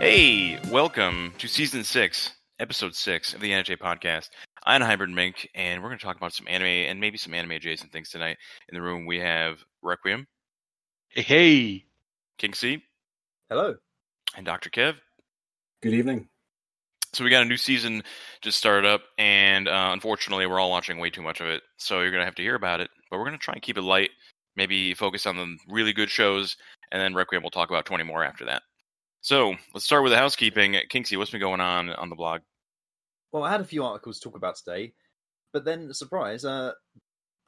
Hey, welcome to Season 6, Episode 6 of the NHA Podcast. I'm Hybrid Mink, and we're going to talk about some anime and maybe some anime-adjacent things tonight. In the room, we have Requiem. Hey! King C. Hello. And Dr. Kev. Good evening. So we got a new season just started up, and unfortunately, we're all watching way too much of it, so you're going to have to hear about it. But we're going to try and keep it light, maybe focus on the really good shows, and then Requiem will talk about 20 more after that. So, let's start with the housekeeping. Kinksy, what's been going on the blog? Well, I had a few articles to talk about today, but then, surprise,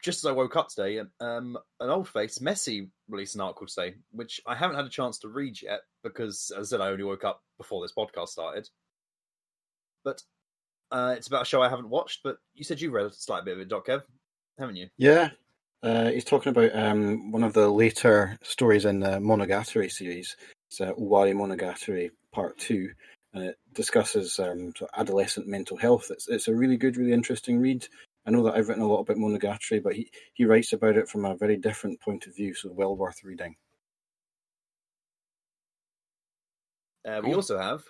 just as I woke up today, an old face, Messi, released an article today, which I haven't had a chance to read yet, because, as I said, I only woke up before this podcast started. But it's about a show I haven't watched, but you said you read a slight bit of it, Doc Kev, haven't you? Yeah. He's talking about one of the later stories in the Monogatari series. It's Owari Monogatari Part 2, and it discusses sort of adolescent mental health. It's a really good, really interesting read. I know that I've written a lot about Monogatari, but he writes about it from a very different point of view, so well worth reading. We also have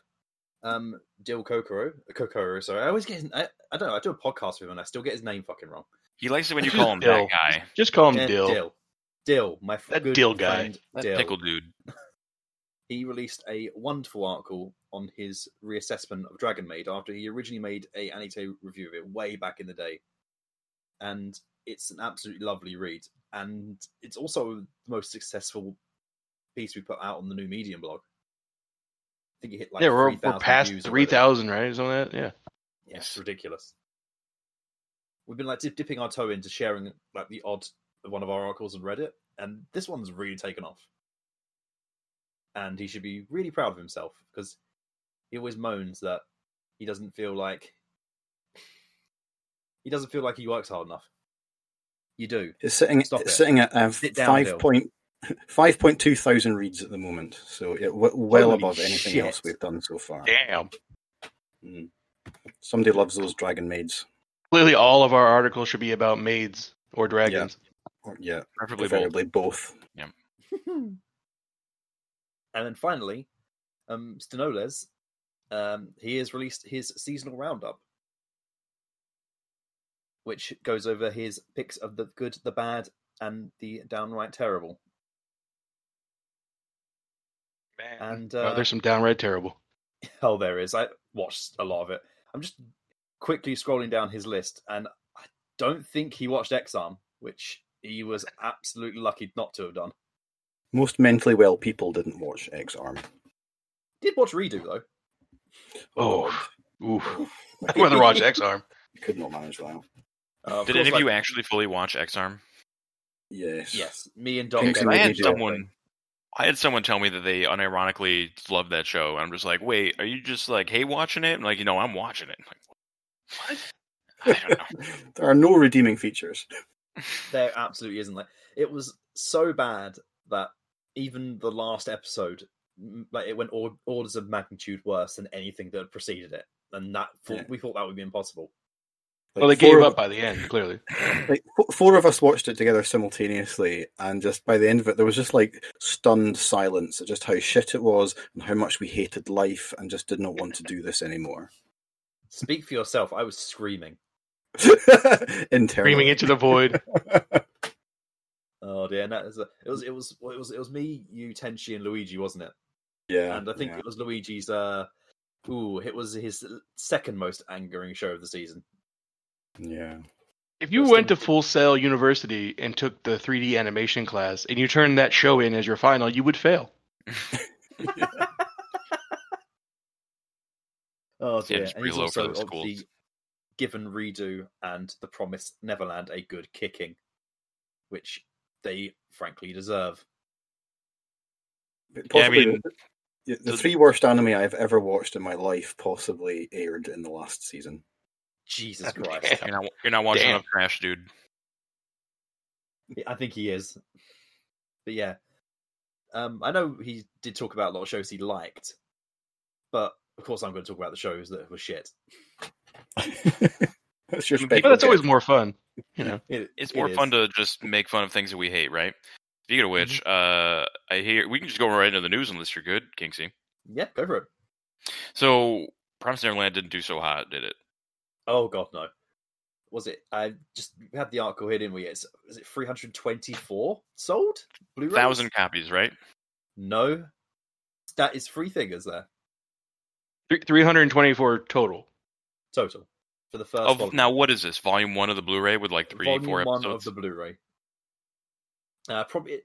Dil Kokoro. I always get his, I don't know, I do a podcast with him and I still get his name fucking wrong. He likes it when you call him Dil. That guy. Just call him Dil, my good Dil guy. Friend. That Dil. Pickle dude. He released a wonderful article on his reassessment of Dragon Maid after he originally made a Anito review of it way back in the day. And it's an absolutely lovely read. And it's also the most successful piece we put out on the new Medium blog. I think it hit like 3,000 views. Yeah, we're past 3,000, right? Is on that? Yeah. Yes, it's ridiculous. We've been like dipping our toe into sharing like the odd of one of our articles on Reddit. And this one's really taken off. And he should be really proud of himself, because he always moans that he doesn't feel like he works hard enough. You do. It's sitting at 5.2 thousand reads at the moment, so well above anything else we've done so far. Damn. Mm. Somebody loves those dragon maids. Clearly, all of our articles should be about maids or dragons. Yeah, preferably both. Yeah. And then finally, Stinoles, he has released his seasonal roundup, which goes over his picks of the good, the bad, and the downright terrible. Man. And there's some downright terrible. Oh, there is. I watched a lot of it. I'm just quickly scrolling down his list, and I don't think he watched X-Arm, which he was absolutely lucky not to have done. Most mentally well people didn't watch X-Arm. Did watch Redo, though. Oh. Oof. I'd rather watch X-Arm. Could not manage that. Did any of you actually fully watch X-Arm? Yes. Yes. Me and Doc. I had someone tell me that they unironically loved that show. And I'm just like, wait, are you just like, hey, watching it? I'm like, you know, I'm watching it. I'm like, what? I don't know. There are no redeeming features. There absolutely isn't. Like, it was so bad that even the last episode, like, it went orders of magnitude worse than anything that had preceded it, and we thought that would be impossible. Well, they gave up by the end, clearly. Like, four of us watched it together simultaneously, and just by the end of it, there was just like stunned silence at just how shit it was and how much we hated life and just did not want to do this anymore. Speak for yourself. I was screaming, screaming into the void. Oh dear! And that is it was me, you, Tenshi, and Luigi, wasn't it? Yeah. And I think it was Luigi's. It was his second most angering show of the season. Yeah. If you went to Full Sail University and took the 3D animation class, and you turned that show in as your final, you would fail. Oh dear! Yeah, and he's also obviously given Redo and The Promised Neverland a good kicking, which they frankly deserve. Yeah, I mean, The three worst anime I've ever watched in my life possibly aired in the last season. Jesus Christ. You're not watching enough trash, dude. I think he is. But yeah. I know he did talk about a lot of shows he liked. But, of course, I'm going to talk about the shows that were shit. That's your but that's always more fun. You know, it's more fun to just make fun of things that we hate, right? Speaking of which, I hear we can just go right into the news unless you're good, Kingsy. Yeah, go for it. So, Promised Neverland didn't do so hot, did it? Oh God, no. Was it? I just had the article here, didn't we? It's is it 324 sold? Blu-rays? 1,000 copies, right? No, that is three fingers there. 324 total. Total for the first. Now, what is this? Volume 1 of the Blu-ray with like four episodes. Volume 1 of the Blu-ray. Probably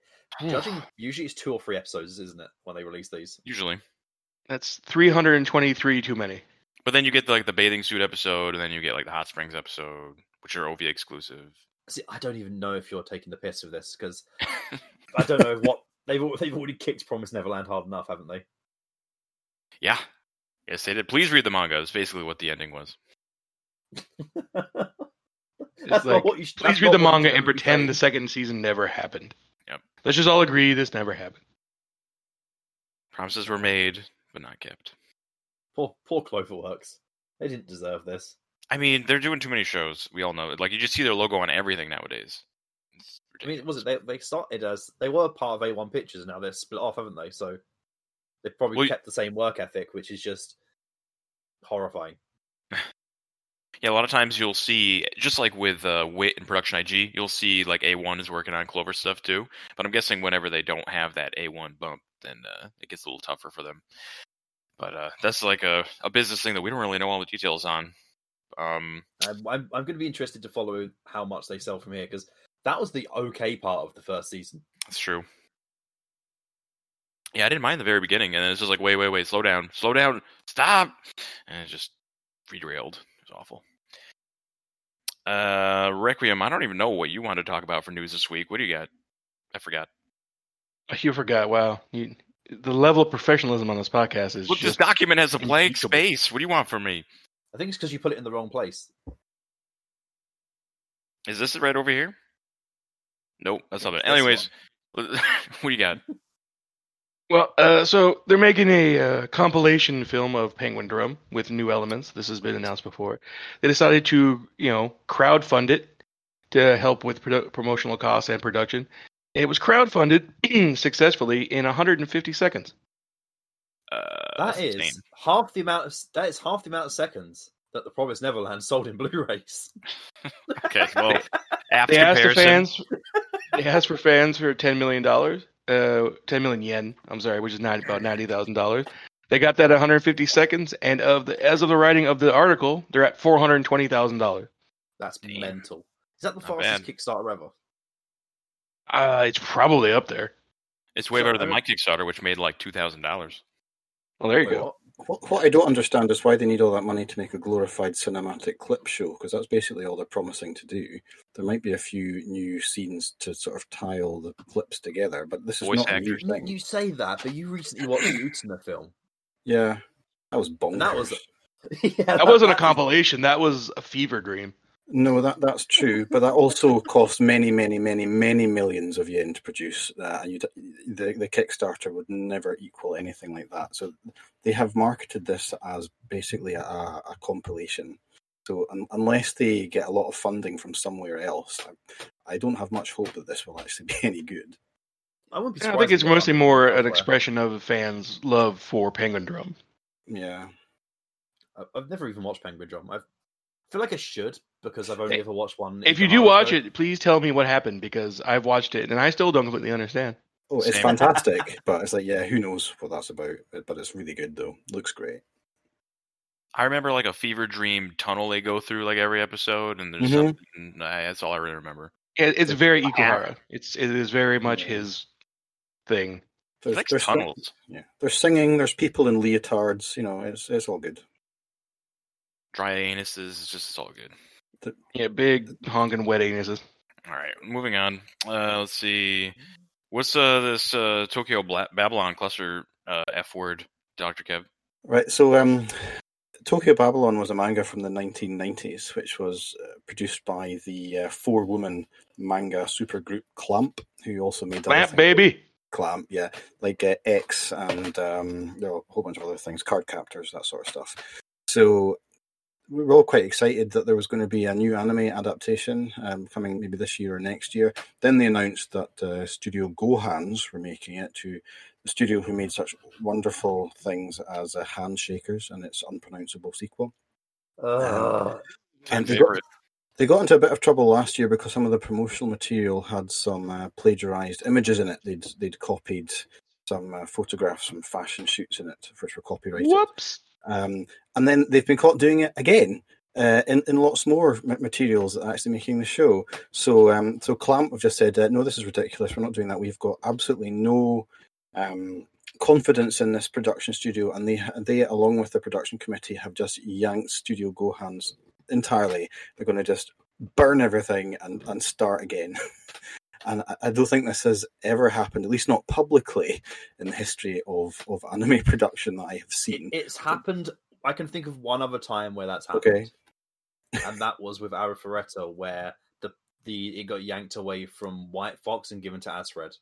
judging, usually it's 2 or 3 episodes, isn't it? When they release these, usually that's 323 too many. But then you get the bathing suit episode, and then you get the hot springs episode, which are OVA exclusive. See, I don't even know if you're taking the piss with this because I don't know what they've already kicked Promised Neverland hard enough, haven't they? Yeah, yes they did. Please read the manga. It's basically what the ending was. That's not what you should, please read the manga and pretend the second season never happened. Yep. Let's just all agree this never happened. Promises were made, but not kept. Poor Cloverworks. They didn't deserve this. I mean, they're doing too many shows. We all know it. You just see their logo on everything nowadays. I mean, was it they started as they were part of A1 Pictures. Now they're split off, haven't they? So they've probably kept the same work ethic, which is just horrifying. Yeah, a lot of times you'll see, just like with Wit and Production IG, you'll see A1 is working on Clover stuff too. But I'm guessing whenever they don't have that A1 bump, then it gets a little tougher for them. But that's a business thing that we don't really know all the details on. I'm going to be interested to follow how much they sell from here, because that was the okay part of the first season. That's true. Yeah, I didn't mind the very beginning, and then it's just wait, slow down, stop! And it just derailed. It was awful. Requiem, I don't even know what you wanted to talk about for news this week. What do you got? I forgot. You forgot, wow. The level of professionalism on this podcast is just... This document has a blank space. What do you want from me? I think it's because you put it in the wrong place. Is this right over here? Nope, that's not it. Anyways, what do you got? Well, so they're making a compilation film of Penguin Drum with new elements. This has been announced before. They decided to, crowdfund it to help with promotional costs and production. It was crowdfunded successfully in 150 seconds. That is half the amount of seconds that the Promised Neverland sold in Blu-rays. Okay, well, after they asked for fans for $10 million. 10 million yen, I'm sorry, which is about $90,000. They got that 150 seconds, and as of the writing of the article, they're at $420,000. That's mental. Is that the fastest Kickstarter ever? It's probably up there. It's way better than my Kickstarter, which made $2,000. Well, there you go. What I don't understand is why they need all that money to make a glorified cinematic clip show, because that's basically all they're promising to do. There might be a few new scenes to sort of tie all the clips together, but this is not a new thing. You say that, but you recently watched the Utena film. Yeah, that was bonkers. And that was that wasn't a compilation. That was a fever dream. No, that's true, but that also costs many, many, many, many millions of yen to produce. The Kickstarter would never equal anything like that. So they have marketed this as basically a compilation. So unless they get a lot of funding from somewhere else, I don't have much hope that this will actually be any good. I think it's mostly more an expression of fans' love for Penguin Drum. Yeah. I've never even watched Penguin Drum. I feel like I should, because I've only ever watched one. If you do watch it, please tell me what happened, because I've watched it and I still don't completely understand. Oh, it's fantastic, but it's who knows what that's about? But it's really good though. Looks great. I remember a fever dream tunnel they go through every episode, and there's something. That's all I really remember. It's very Ikuhara. It is very much his thing. There's tunnels. Yeah, there's singing. There's people in leotards. It's all good. Dry anuses, it's all good. Yeah, big honking wet anuses. All right, moving on. Let's see. What's this Tokyo Babylon cluster F word, Dr. Kev. Right, so Tokyo Babylon was a manga from the 1990s, which was produced by the four-woman manga supergroup Clamp, who also made... Clamp, baby! Clamp, yeah. Like X and a whole bunch of other things, card captors, that sort of stuff. So we were all quite excited that there was going to be a new anime adaptation coming maybe this year or next year. Then they announced that Studio Gohans were making it, to the studio who made such wonderful things as Handshakers and its unpronounceable sequel. And they got into a bit of trouble last year because some of the promotional material had some plagiarized images in it. They'd copied some photographs, some fashion shoots in it, which were copyrighted. Whoops! And then they've been caught doing it again in lots more materials that are actually making the show. So so Clamp have just said, no, this is ridiculous. We're not doing that. We've got absolutely no confidence in this production studio. And they, along with the production committee, have just yanked Studio Gohans entirely. They're going to just burn everything and start again. And I don't think this has ever happened, at least not publicly, in the history of anime production that I have seen. It's happened. I can think of one other time where that's happened. Okay. And that was with Arifureta, where it got yanked away from White Fox and given to Asred.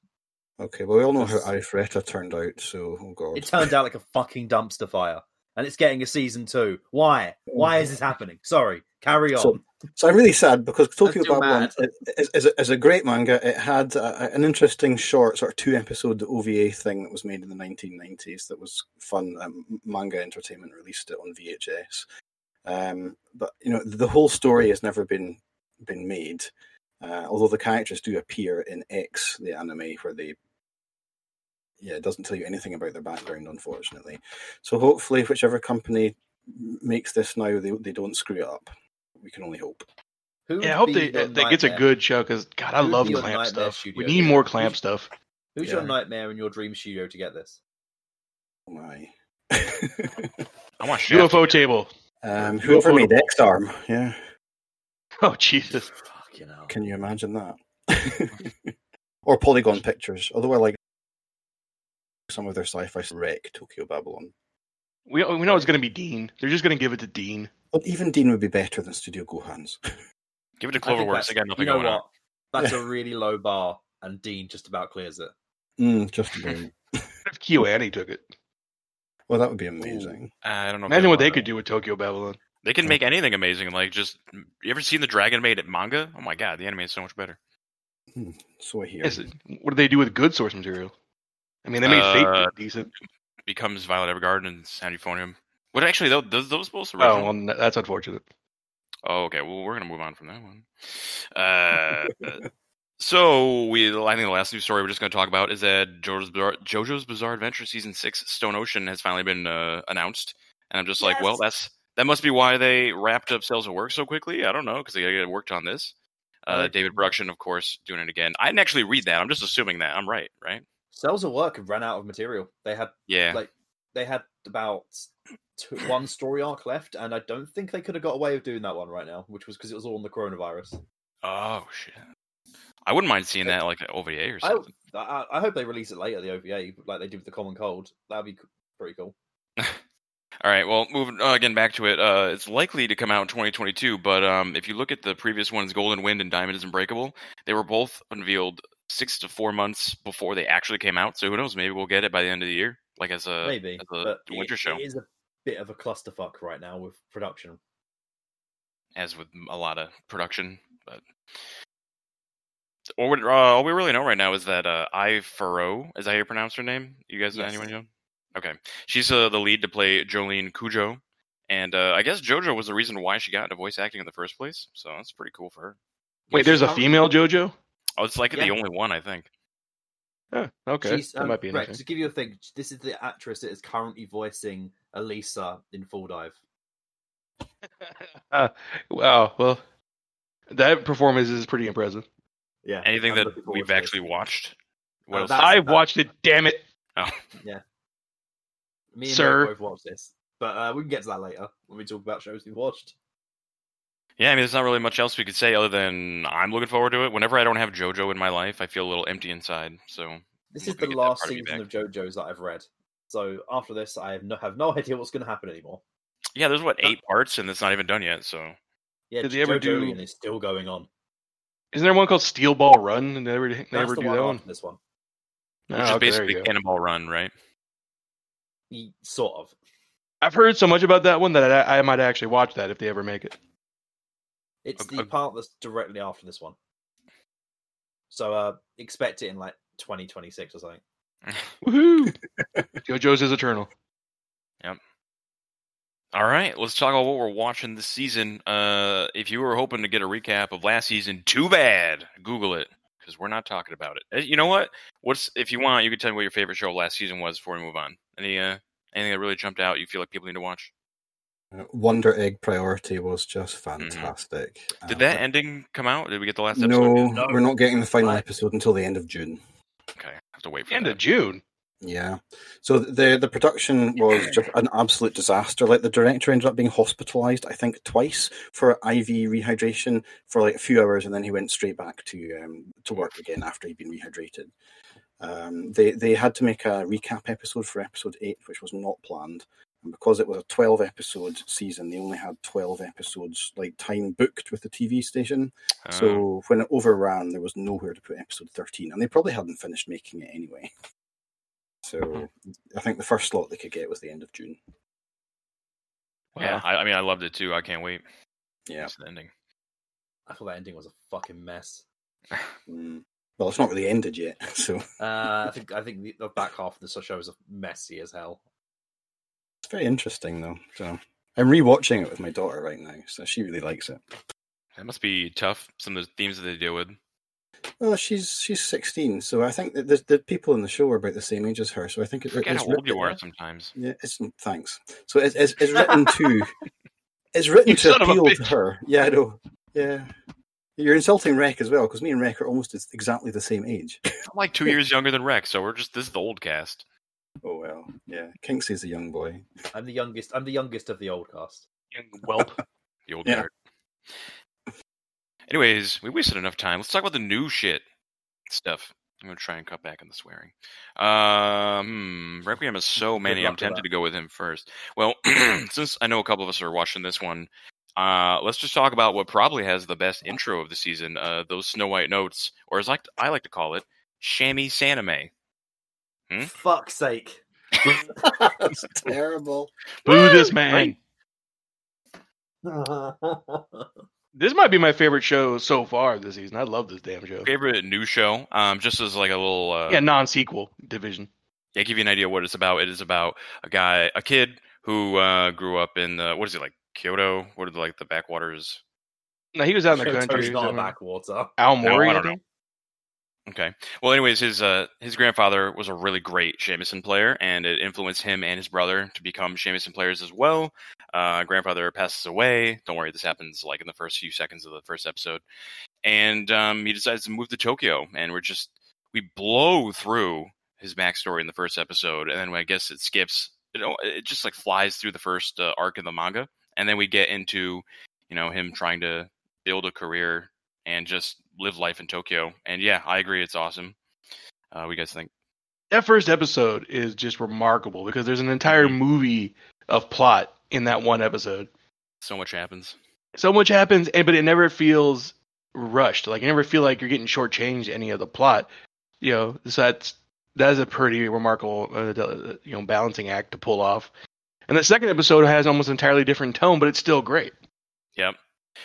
Okay, well, we all know how Arifureta turned out, so, oh God. It turned out like a fucking dumpster fire. And it's getting a season 2. Why? Why is this happening? Sorry, carry on. So I'm really sad because Tokyo Babylon is a great manga. It had an interesting short, sort of 2-episode OVA thing that was made in the 1990s that was fun. Manga Entertainment released it on VHS. But, you know, the whole story has never been made, although the characters do appear in X, the anime, where they... Yeah, it doesn't tell you anything about their background, unfortunately. So hopefully, whichever company makes this now, they don't screw it up. We can only hope. Yeah, I hope they gets a good show, because, God, I love Clamp stuff. We need more Clamp stuff. Who's your nightmare and your dream studio to get this? Oh, my. I want UFO table. Whoever made X-Arm, yeah. Oh, Jesus. Fucking hell. Can you imagine that? Or Polygon Pictures, although I like some of their sci-fi wreck Tokyo Babylon. We know it's going to be Dean. They're just going to give it to Dean. But even Dean would be better than Studio Gohans. Give it to Cloverworks. They got nothing going on. That's a really low bar, and Dean just about clears it. Just about. If KyoAni took it. Well, that would be amazing. I don't know. Imagine what they could do with Tokyo Babylon. They can make anything amazing. Like, just, you ever seen the Dragon Maid manga? Oh my God, the anime is so much better. So I hear. Yes, what do they do with good source material? I mean, they made Fate decent. Becomes Violet Evergarden and Sandiphonium. What actually, though, those both are original? Oh, well, that's unfortunate. Oh, okay. Well, we're going to move on from that one. I think the last news story we're just going to talk about is that JoJo's Bizarre Adventure Season 6 Stone Ocean has finally been announced. And I'm just like, well, that must be why they wrapped up Sales at Work so quickly. I don't know, because they got to get worked on this. David Production, of course, doing it again. I didn't actually read that. I'm just assuming that. I'm right? Sales at Work ran out of material. They had about one story arc left, and I don't think they could have got away with doing that one right now, which was because it was all on the coronavirus. Oh shit! I wouldn't mind seeing that like an OVA or something. I hope they release it later, the OVA, like they did with the Common Cold. That'd be pretty cool. All right, well, moving again back to it. It's likely to come out in 2022, but if you look at the previous ones, Golden Wind and Diamond is Unbreakable, they were both unveiled 6 to 4 months before they actually came out. So who knows? Maybe we'll get it by the end of the year, like as a winter show. It is a bit of a clusterfuck right now with production, as with a lot of production. But all we really know right now is that Arifureta, is that how you pronounce her name? You guys, anyone know? Okay, she's the lead to play Jolene Cujo, and I guess JoJo was the reason why she got into voice acting in the first place. So that's pretty cool for her. Wait, there's a female JoJo? Oh, it's like the only one, I think. Oh, okay. That might be interesting. Right, to give you a thing, this is the actress that is currently voicing Elisa in Full Dive. Wow. Well, that performance is pretty impressive. Yeah. Anything that we've actually watched? What else? I've watched it, damn it. Oh. Yeah. Me and Eric both watched this. But we can get to that later when we talk about shows we've watched. Yeah, I mean, there's not really much else we could say other than I'm looking forward to it. Whenever I don't have JoJo in my life, I feel a little empty inside. So this is the last season of JoJo's that I've read. So after this, I have no idea what's going to happen anymore. Yeah, there's, what, 8 parts, and it's not even done yet, so... Yeah, did they ever do... and it's still going on. Isn't there one called Steel Ball Run? Did they ever do that one? This one. Which is basically Cannonball Run, right? Sort of. I've heard so much about that one that I might actually watch that if they ever make it. It's the part that's directly after this one. So expect it in, like, 2026 or something. Woohoo! JoJo's is eternal. Yep. All right, let's talk about what we're watching this season. If you were hoping to get a recap of last season, too bad. Google it, because we're not talking about it. You know what? If you want, you can tell me what your favorite show of last season was before we move on. Anything that really jumped out you feel like people need to watch? Wonder Egg Priority was just fantastic. Mm-hmm. Did that ending come out? Did we get the last episode? No, we're not getting the final episode until the end of June. Okay, I have to wait for that. End of June? Yeah. So the production was just an absolute disaster. Like, the director ended up being hospitalized, I think, twice for IV rehydration for like a few hours, and then he went straight back to work again after he'd been rehydrated. They had to make a recap episode for episode 8, which was not planned. And because it was a 12-episode season, they only had 12 episodes, like, time booked with the TV station. Oh. So when it overran, there was nowhere to put episode 13. And they probably hadn't finished making it anyway. So I think the first slot they could get was the end of June. Wow. Yeah, I loved it too. I can't wait. Yeah. That's the ending. I thought that ending was a fucking mess. Well, it's not really ended yet, so... I think the back half of the show is messy as hell. It's very interesting, though. So I'm rewatching it with my daughter right now, so she really likes it. That must be tough, some of the themes that they deal with. Well, she's 16, so I think that the people in the show are about the same age as her. So I think it's how old you are sometimes. Yeah, thanks. So it's written to it's written to appeal to her. Yeah, I know. Yeah, you're insulting Rec as well, because me and Rec are almost exactly the same age. I'm like 2 years younger than Rec, so this is the old cast. Oh well, yeah. Kinksy's a young boy. I'm the youngest. I'm the youngest of the old cast. Young whelp. The old nerd. Anyways, we wasted enough time. Let's talk about the new stuff. I'm going to try and cut back on the swearing. Requiem has so many. I'm tempted to go with him first. Well, since I know a couple of us are watching this one, let's just talk about what probably has the best intro of the season, those Snow White notes, or as I like to call it, Shammy Saname. Fuck's sake. That's terrible. Boo this man. This might be my favorite show so far this season. I love this damn show. Favorite new show, just as like a little... non-sequel division. Yeah, give you an idea what it's about. It is about a kid who grew up in, what is it, like Kyoto? What are the, like, the backwaters? No, he was out in the country. He's not a backwater. Aomori, I don't know. Okay. Well, anyways, his grandfather was a really great shamisen player, and it influenced him and his brother to become shamisen players as well. Grandfather passes away. Don't worry, this happens like in the first few seconds of the first episode. And he decides to move to Tokyo, and we blow through his backstory in the first episode, and then I guess it skips. It just like flies through the first arc in the manga, and then we get into, you know, him trying to build a career and just live life in Tokyo. And yeah, I agree. It's awesome. What do you guys think? That first episode is just remarkable because there's an entire movie of plot in that one episode. So much happens, but it never feels rushed. Like, you never feel like you're getting shortchanged any of the plot. You know, so that is a pretty remarkable balancing act to pull off. And the second episode has almost an entirely different tone, but it's still great. Yep.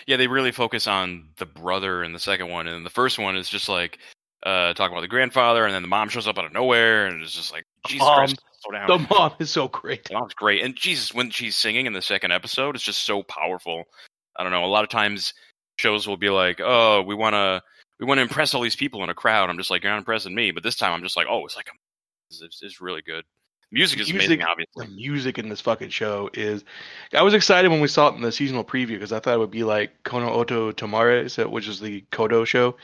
Yeah, they really focus on the brother in the second one, and the first one is just like talking about the grandfather, and then the mom shows up out of nowhere, and it's just like, Jesus Christ, slow down. The mom is so great. The mom's great, and Jesus, when she's singing in the second episode, it's just so powerful. I don't know. A lot of times, shows will be like, "Oh, we want to impress all these people in a crowd." I'm just like, "You're not impressing me," but this time, I'm just like, "Oh, it's really good." Music is amazing, obviously. The music in this fucking show is... I was excited when we saw it in the seasonal preview because I thought it would be like Kono Oto Tomare, which is the Kodo show.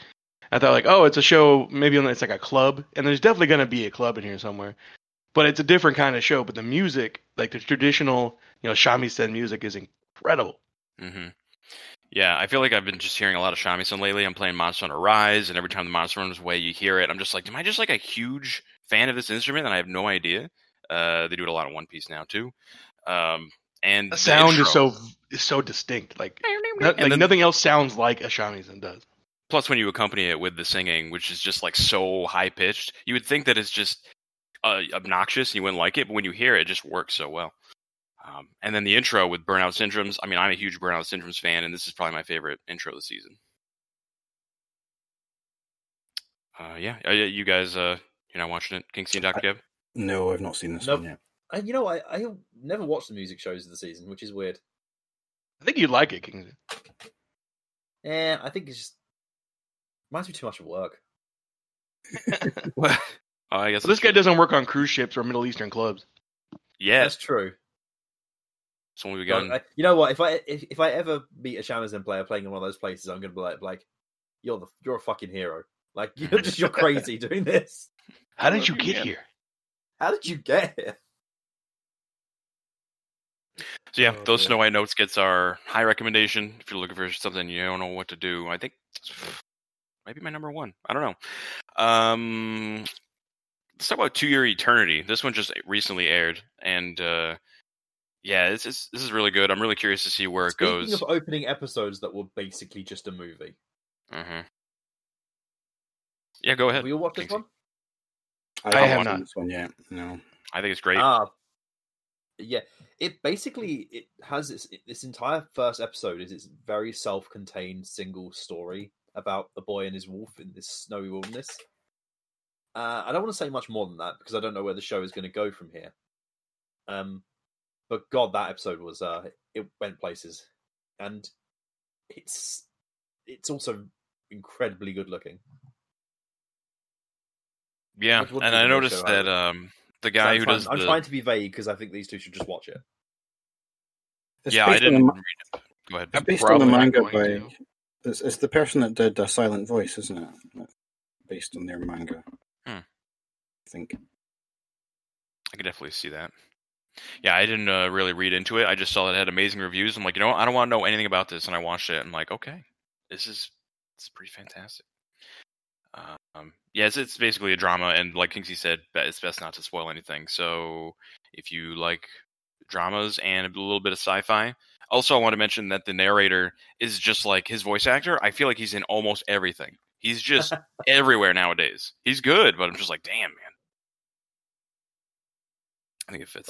I thought, like, oh, it's a show, maybe it's like a club. And there's definitely going to be a club in here somewhere. But it's a different kind of show. But the music, like the traditional, shamisen music is incredible. Mm-hmm. Yeah, I feel like I've been just hearing a lot of shamisen lately. I'm playing Monster Hunter Rise, and every time the monster runs away, you hear it. I'm just like, am I just like a huge fan of this instrument and I have no idea? They do it a lot in One Piece now too. And the sound is so distinct. Nothing else sounds like a shamisen does. Plus, when you accompany it with the singing, which is just like so high pitched, you would think that it's just obnoxious and you wouldn't like it. But when you hear it, it just works so well. And then the intro with Burnout Syndromes. I mean, I'm a huge Burnout Syndromes fan, and this is probably my favorite intro of the season. You guys, you're not watching it? Kingston, Dr. Kev? No, I've not seen this one yet. I never watched the music shows of the season, which is weird. I think you'd like it, Kingston. Yeah, I think it's just... reminds me too much of work. This guy doesn't work on cruise ships or Middle Eastern clubs. Yeah. That's true. So we got... you know what? If I ever meet a shamisen player playing in one of those places, I'm going to be like, you're a fucking hero. Like, you're crazy doing this. How did you get here? How did you get here? So yeah, those Snow White Notes gets our high recommendation. If you're looking for something you don't know what to do, I think maybe my number one. I don't know. Let's talk about 2 Year Eternity. This one just recently aired, and this is really good. I'm really curious to see where it goes. Speaking of opening episodes that were basically just a movie. Mm-hmm. Yeah, go ahead. Have you watched this one? I haven't watched this one yet. No, I think it's great. It has this entire first episode is its very self-contained single story about a boy and his wolf in this snowy wilderness. I don't want to say much more than that because I don't know where the show is going to go from here. But God, that episode was it went places, and it's also incredibly good looking. Yeah, and I noticed that the guy who does... I'm trying to be vague because I think these two should just watch it. Yeah, I didn't read it. Go ahead. It's based on the manga by... It's the person that did A Silent Voice, isn't it? Based on their manga. I think. I could definitely see that. Yeah, I didn't really read into it. I just saw that it had amazing reviews. I'm like, you know what? I don't want to know anything about this. And I watched it. I'm like, okay, it's pretty fantastic. It's basically a drama, and like Kingsley said, it's best not to spoil anything. So if you like dramas and a little bit of sci-fi, also I want to mention that the narrator is just like his voice actor. I feel like he's in almost everything. He's just everywhere nowadays. He's good, but I'm just like, damn, man. I think it fits.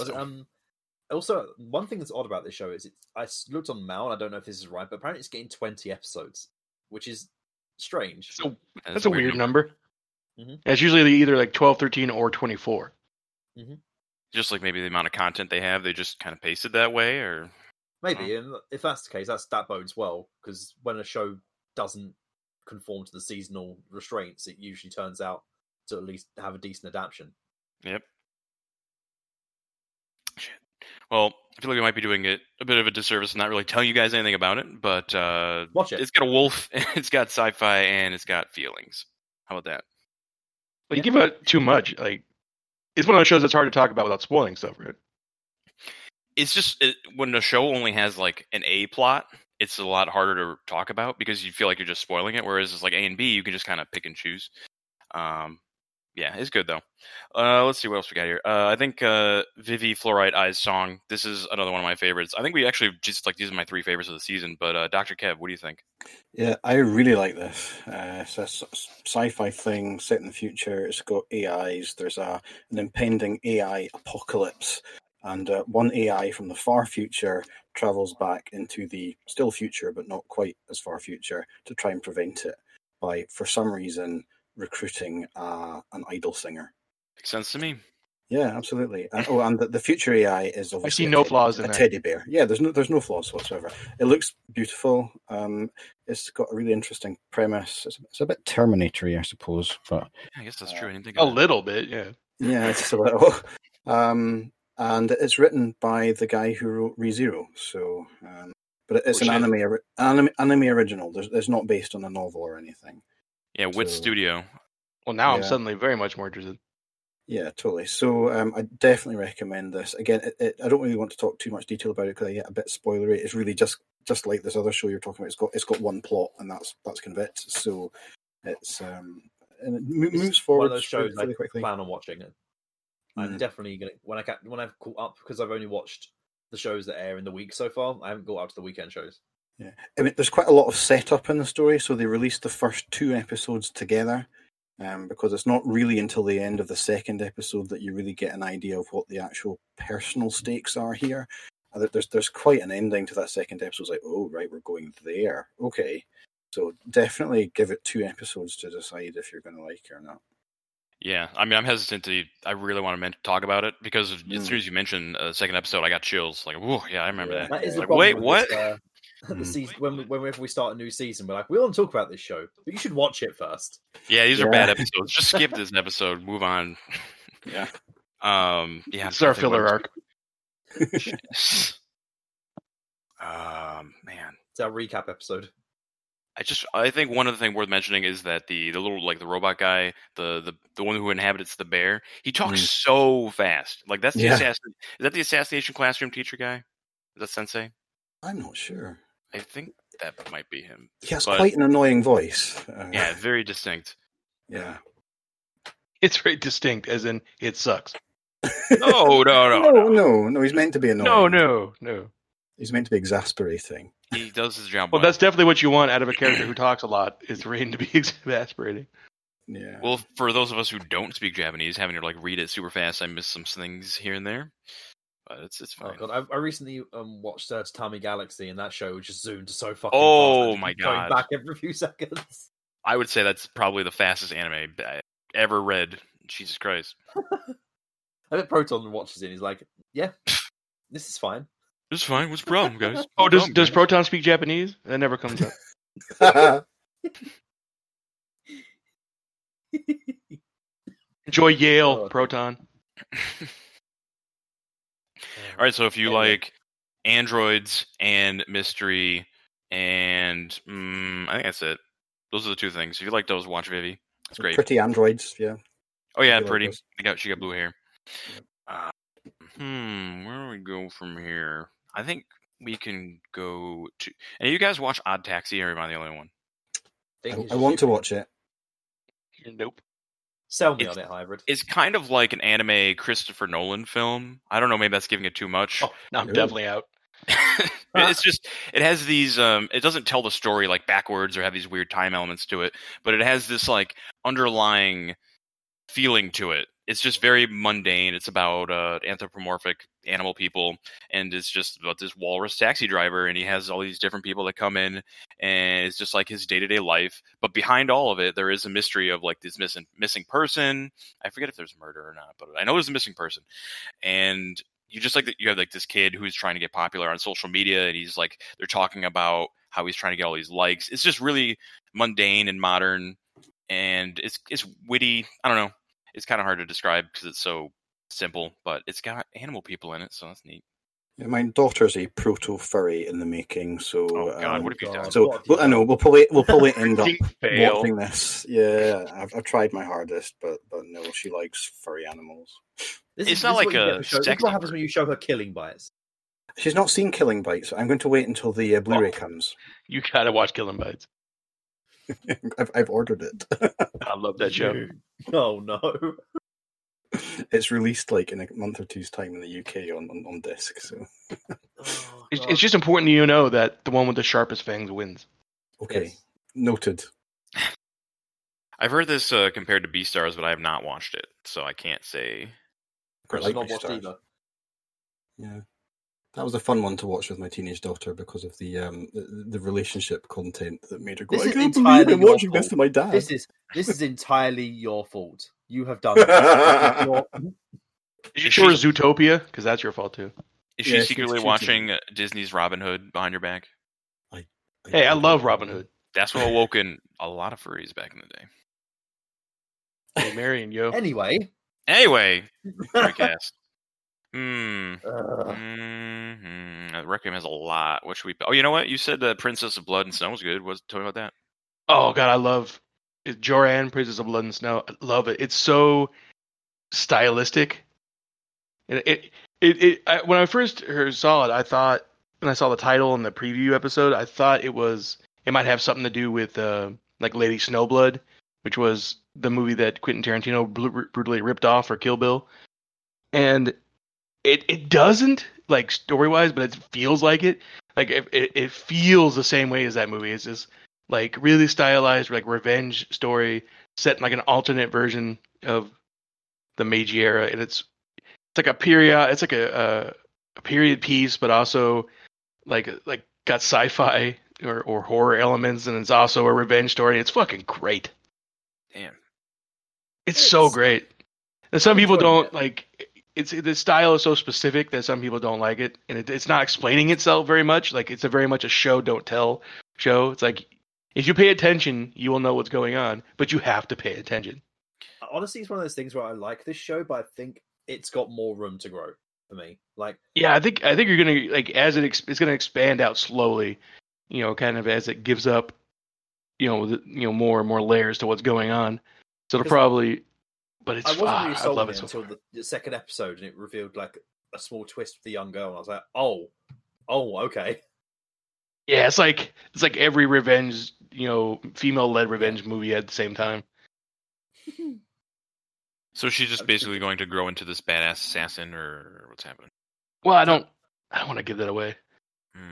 Also, one thing that's odd about this show is I looked on Mal, and I don't know if this is right, but apparently it's getting 20 episodes, which is strange. So that's a weird number. Mm-hmm. It's usually either like 12, 13, or 24. Mm-hmm. Just like maybe the amount of content they have, they just kind of paste it that way, or maybe. And if that's the case, that bodes well, because when a show doesn't conform to the seasonal restraints, it usually turns out to at least have a decent adaptation. Yep. Shit. Well, I feel like we might be doing it a bit of a disservice and not really telling you guys anything about it, but watch it. It's got a wolf, and it's got sci-fi, and it's got feelings. How about that? Like, you give out too much. Like, it's one of those shows that's hard to talk about without spoiling stuff, right? It's just when a show only has like an A plot, it's a lot harder to talk about because you feel like you're just spoiling it. Whereas it's like A and B, you can just kind of pick and choose. Yeah, it's good, though. Let's see what else we got here. I think Vivi Fluorite Eyes Song, this is another one of my favorites. I think we actually just, like, these are my three favorites of the season, but Dr. Kev, what do you think? Yeah, I really like this. It's a sci-fi thing set in the future. It's got AIs. There's an impending AI apocalypse, and one AI from the far future travels back into the still future, but not quite as far future, to try and prevent it by, for some reason, recruiting an idol singer. Makes sense to me. Yeah, absolutely. And the future AI is obviously I see no flaws in a teddy bear. Yeah, there's no flaws whatsoever. It looks beautiful. It's got a really interesting premise. It's a bit Terminatory, I suppose. But I guess that's true. A little bit, yeah. Yeah, it's a little. And it's written by the guy who wrote ReZero. So, but it's an anime original. It's not based on a novel or anything. Yeah, Wit Studio. Well, now I'm suddenly very much more interested. Yeah, totally. So I definitely recommend this. Again, I don't really want to talk too much detail about it because I get a bit spoilery. It's really just like this other show you're talking about. It's got one plot, and that's kind of it. So it's and it moves forward. One of those shows really quickly. I plan on watching it. I'm definitely gonna when I've caught up, because I've only watched the shows that air in the week so far. I haven't caught up to the weekend shows. Yeah, I mean, there's quite a lot of setup in the story, so they released the first two episodes together, because it's not really until the end of the second episode that you really get an idea of what the actual personal stakes are here. There's quite an ending to that second episode. It's like, oh, right, we're going there. Okay. So definitely give it two episodes to decide if you're going to like it or not. Yeah, I mean, I'm hesitant to... I really want to talk about it, because as soon as you mentioned the second episode, I got chills. Like, oh, yeah, I remember that. That is like, wait, what? The season, whenever we start a new season, we're like, we want to talk about this show, but you should watch it first. Yeah, these are bad episodes. Just skip this episode, move on. Yeah. It's our filler arc. Man, it's our recap episode. I think one other thing worth mentioning is that the little, like, the robot guy, the one who inhabits the bear, he talks so fast. Like, that's the assassin. Is that the assassination classroom teacher guy? Is that Sensei? I'm not sure. I think that might be him. He has quite an annoying voice. Yeah, very distinct. Yeah. It's very distinct, as in, it sucks. No, he's meant to be annoying. No. He's meant to be exasperating. He does his job well. Well, that's definitely what you want out of a character who talks a lot, is for him to be exasperating. Yeah. Well, for those of us who don't speak Japanese, having to, like, read it super fast, I miss some things here and there. But it's fine. Oh, God. I recently watched Tatami Galaxy, and that show just zoomed so fucking fast. Oh, my God. Going back every few seconds. I would say that's probably the fastest anime I ever read. Jesus Christ. I bet Proton watches it and he's like, yeah, this is fine. It's fine. What's the problem, guys? Oh, does Proton speak Japanese? That never comes up. Enjoy Yale, oh, Proton. All right, so if you like androids and mystery and... I think that's it. Those are the two things. If you like those, watch Vivi. It's great. Pretty androids, yeah. Oh, yeah, pretty. She got blue hair. Where do we go from here? I think we can go to... And you guys watch Odd Taxi, or am I the only one? I want to watch it. Nope. Sell me on it, Hybrid. It's kind of like an anime Christopher Nolan film. I don't know, maybe that's giving it too much. Oh, no, I'm definitely out. It's just, it has these, it doesn't tell the story, like, backwards or have these weird time elements to it, but it has this, like, underlying feeling to it. It's just very mundane. It's about anthropomorphic animal people, and it's just about this walrus taxi driver, and he has all these different people that come in, and it's just like his day-to-day life. But behind all of it, there is a mystery of, like, this missing person. I forget if there's murder or not, but I know there's a missing person. And you just, like, you have, like, this kid who's trying to get popular on social media, and he's like, they're talking about how he's trying to get all these likes. It's just really mundane and modern, and it's witty. I don't know. It's kind of hard to describe because it's so simple, but it's got animal people in it, so that's neat. Yeah, my daughter's a proto-furry in the making, so... Oh, God, what have you done? So, I know, we'll probably end up watching this. Yeah, I've tried my hardest, but no, she likes furry animals. It's not like a... That's what happens when you show her Killing Bites. She's not seen Killing Bites. I'm going to wait until the Blu-ray comes. You gotta watch Killing Bites. I've ordered it. I love that show. Oh no! It's released like in a month or two's time in the UK on disc. So it's just important you know that the one with the sharpest fangs wins. Okay, yes. Noted. I've heard this compared to Beastars, but I have not watched it, so I can't say. I've not watched either. Yeah. That was a fun one to watch with my teenage daughter because of the relationship content that made her go, I can't believe I'm watching this to my dad. This is entirely your fault. You have done it. Is she sure Zootopia? Because that's your fault too. Is she secretly watching Disney's Robin Hood behind your back? I love Robin Hood. That's what awoken a lot of furries back in the day. Hey, Marion, yo. Anyway. Recast. Requiem has a lot. What should we? Oh, you know what? You said that Princess of Blood and Snow was good. Tell me about that. Oh God, I love Joran, Princess of Blood and Snow. I love it. It's so stylistic. When I first saw it, I thought when I saw the title in the preview episode, I thought it might have something to do with like Lady Snowblood, which was the movie that Quentin Tarantino brutally ripped off for Kill Bill. And it doesn't, like, story-wise, but it feels like it. Like, it feels the same way as that movie. It's just, like, really stylized, like, revenge story set in, like, an alternate version of the Meiji era. And it's like a period, it's like a period piece, but also, like got sci-fi or horror elements, and it's also a revenge story. It's fucking great. Damn. It's so great. And some people don't, like... It's the style is so specific that some people don't like it, and it's not explaining itself very much. Like, it's a very much a show don't tell show. It's like, if you pay attention, you will know what's going on, but you have to pay attention. Honestly, it's one of those things where I like this show, but I think it's got more room to grow for me. Like, yeah, I think you're gonna, like, as it's gonna expand out slowly, you know, kind of as it gives up, you know, more and more layers to what's going on. So it'll probably. But it's, I wasn't really sold on it until the second episode, and it revealed, like, a small twist for the young girl, and I was like, oh, okay. Yeah, it's like every revenge, you know, female-led revenge movie at the same time. So she's just basically going to grow into this badass assassin, or what's happening? Well, I don't want to give that away.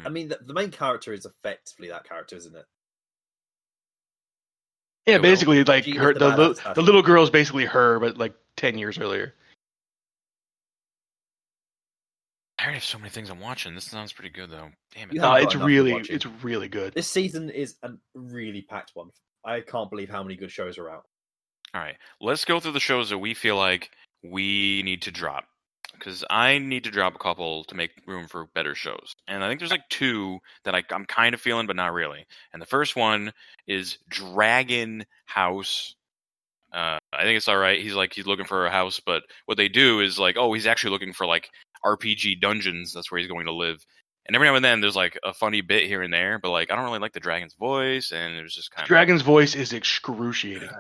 I mean, the main character is effectively that character, isn't it? Yeah, basically, like, her, the little girl is basically her, but, like, 10 years earlier. I already have so many things I'm watching. This sounds pretty good, though. Damn it! No, it's really good. This season is a really packed one. I can't believe how many good shows are out. All right, let's go through the shows that we feel like we need to drop, because I need to drop a couple to make room for better shows. And I think there's, like, two that I'm kind of feeling, but not really. And the first one is Dragon House. I think it's all right. He's looking for a house, but what they do is, like, oh, he's actually looking for, like, RPG dungeons. That's where he's going to live. And every now and then there's, like, a funny bit here and there, but, like, I don't really like the dragon's voice, and it was just kind of... Dragon's voice is excruciating.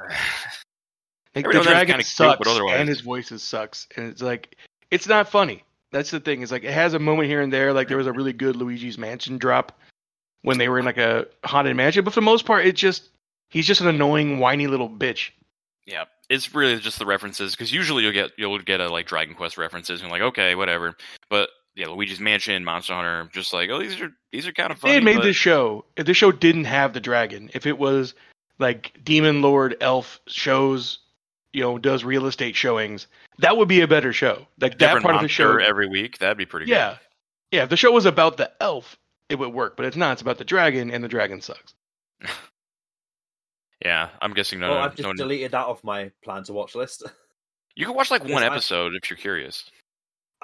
Like, the dragon sucks, cute, and his voice sucks. And it's, like... It's not funny. That's the thing. It's like, it has a moment here and there. Like, there was a really good Luigi's Mansion drop when they were in, like, a haunted mansion. But for the most part, he's just an annoying, whiny little bitch. Yeah, it's really just the references, because usually you'll get a, like, Dragon Quest references and you're like, okay, whatever. But yeah, Luigi's Mansion, Monster Hunter, just like, oh, these are kind of funny. They had made this show. If this show didn't have the dragon, if it was like Demon Lord, Elf shows, you know, does real estate showings, that would be a better show. Like, that part of the show every week, that'd be pretty good. Yeah, if the show was about the elf, it would work, but it's not. It's about the dragon, and the dragon sucks. Yeah, I'm guessing no. Well, I've just deleted that off my plan to watch list. You can watch, like, one episode if you're curious.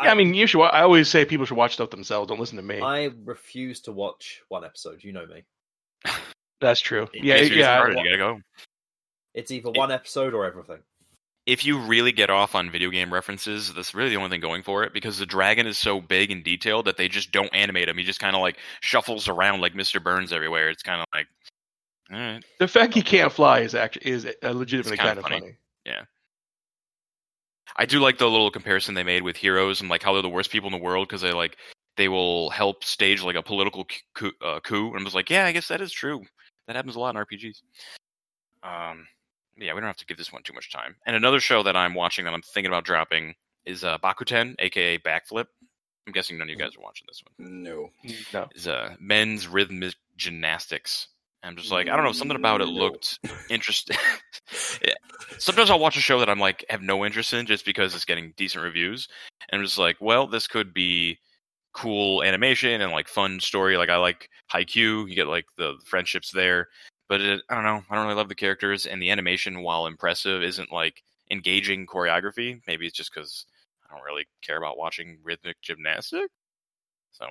Yeah, I mean, you should. I always say people should watch stuff themselves. Don't listen to me. I refuse to watch one episode. You know me. That's true. Yeah. You gotta go. It's either one episode or everything. If you really get off on video game references, that's really the only thing going for it, because the dragon is so big and detailed that they just don't animate him. He just kind of, like, shuffles around like Mr. Burns everywhere. It's kind of like, all right. The fact he can't fly is legitimately kind of funny. Yeah. I do like the little comparison they made with Heroes and, like, how they're the worst people in the world because they will help stage, like, a political coup. And I'm just like, yeah, I guess that is true. That happens a lot in RPGs. Yeah, we don't have to give this one too much time. And another show that I'm watching that I'm thinking about dropping is Bakuten, a.k.a. Backflip. I'm guessing none of you guys are watching this one. No. It's Men's Rhythmic Gymnastics. I'm just like, I don't know, something about it looked interesting. Yeah. Sometimes I'll watch a show that I'm like, have no interest in just because it's getting decent reviews. And I'm just like, well, this could be cool animation and, like, fun story. Like, I like Haikyuu. You get, like, the friendships there. But I don't know. I don't really love the characters, and the animation, while impressive, isn't, like, engaging choreography. Maybe it's just because I don't really care about watching rhythmic gymnastics. So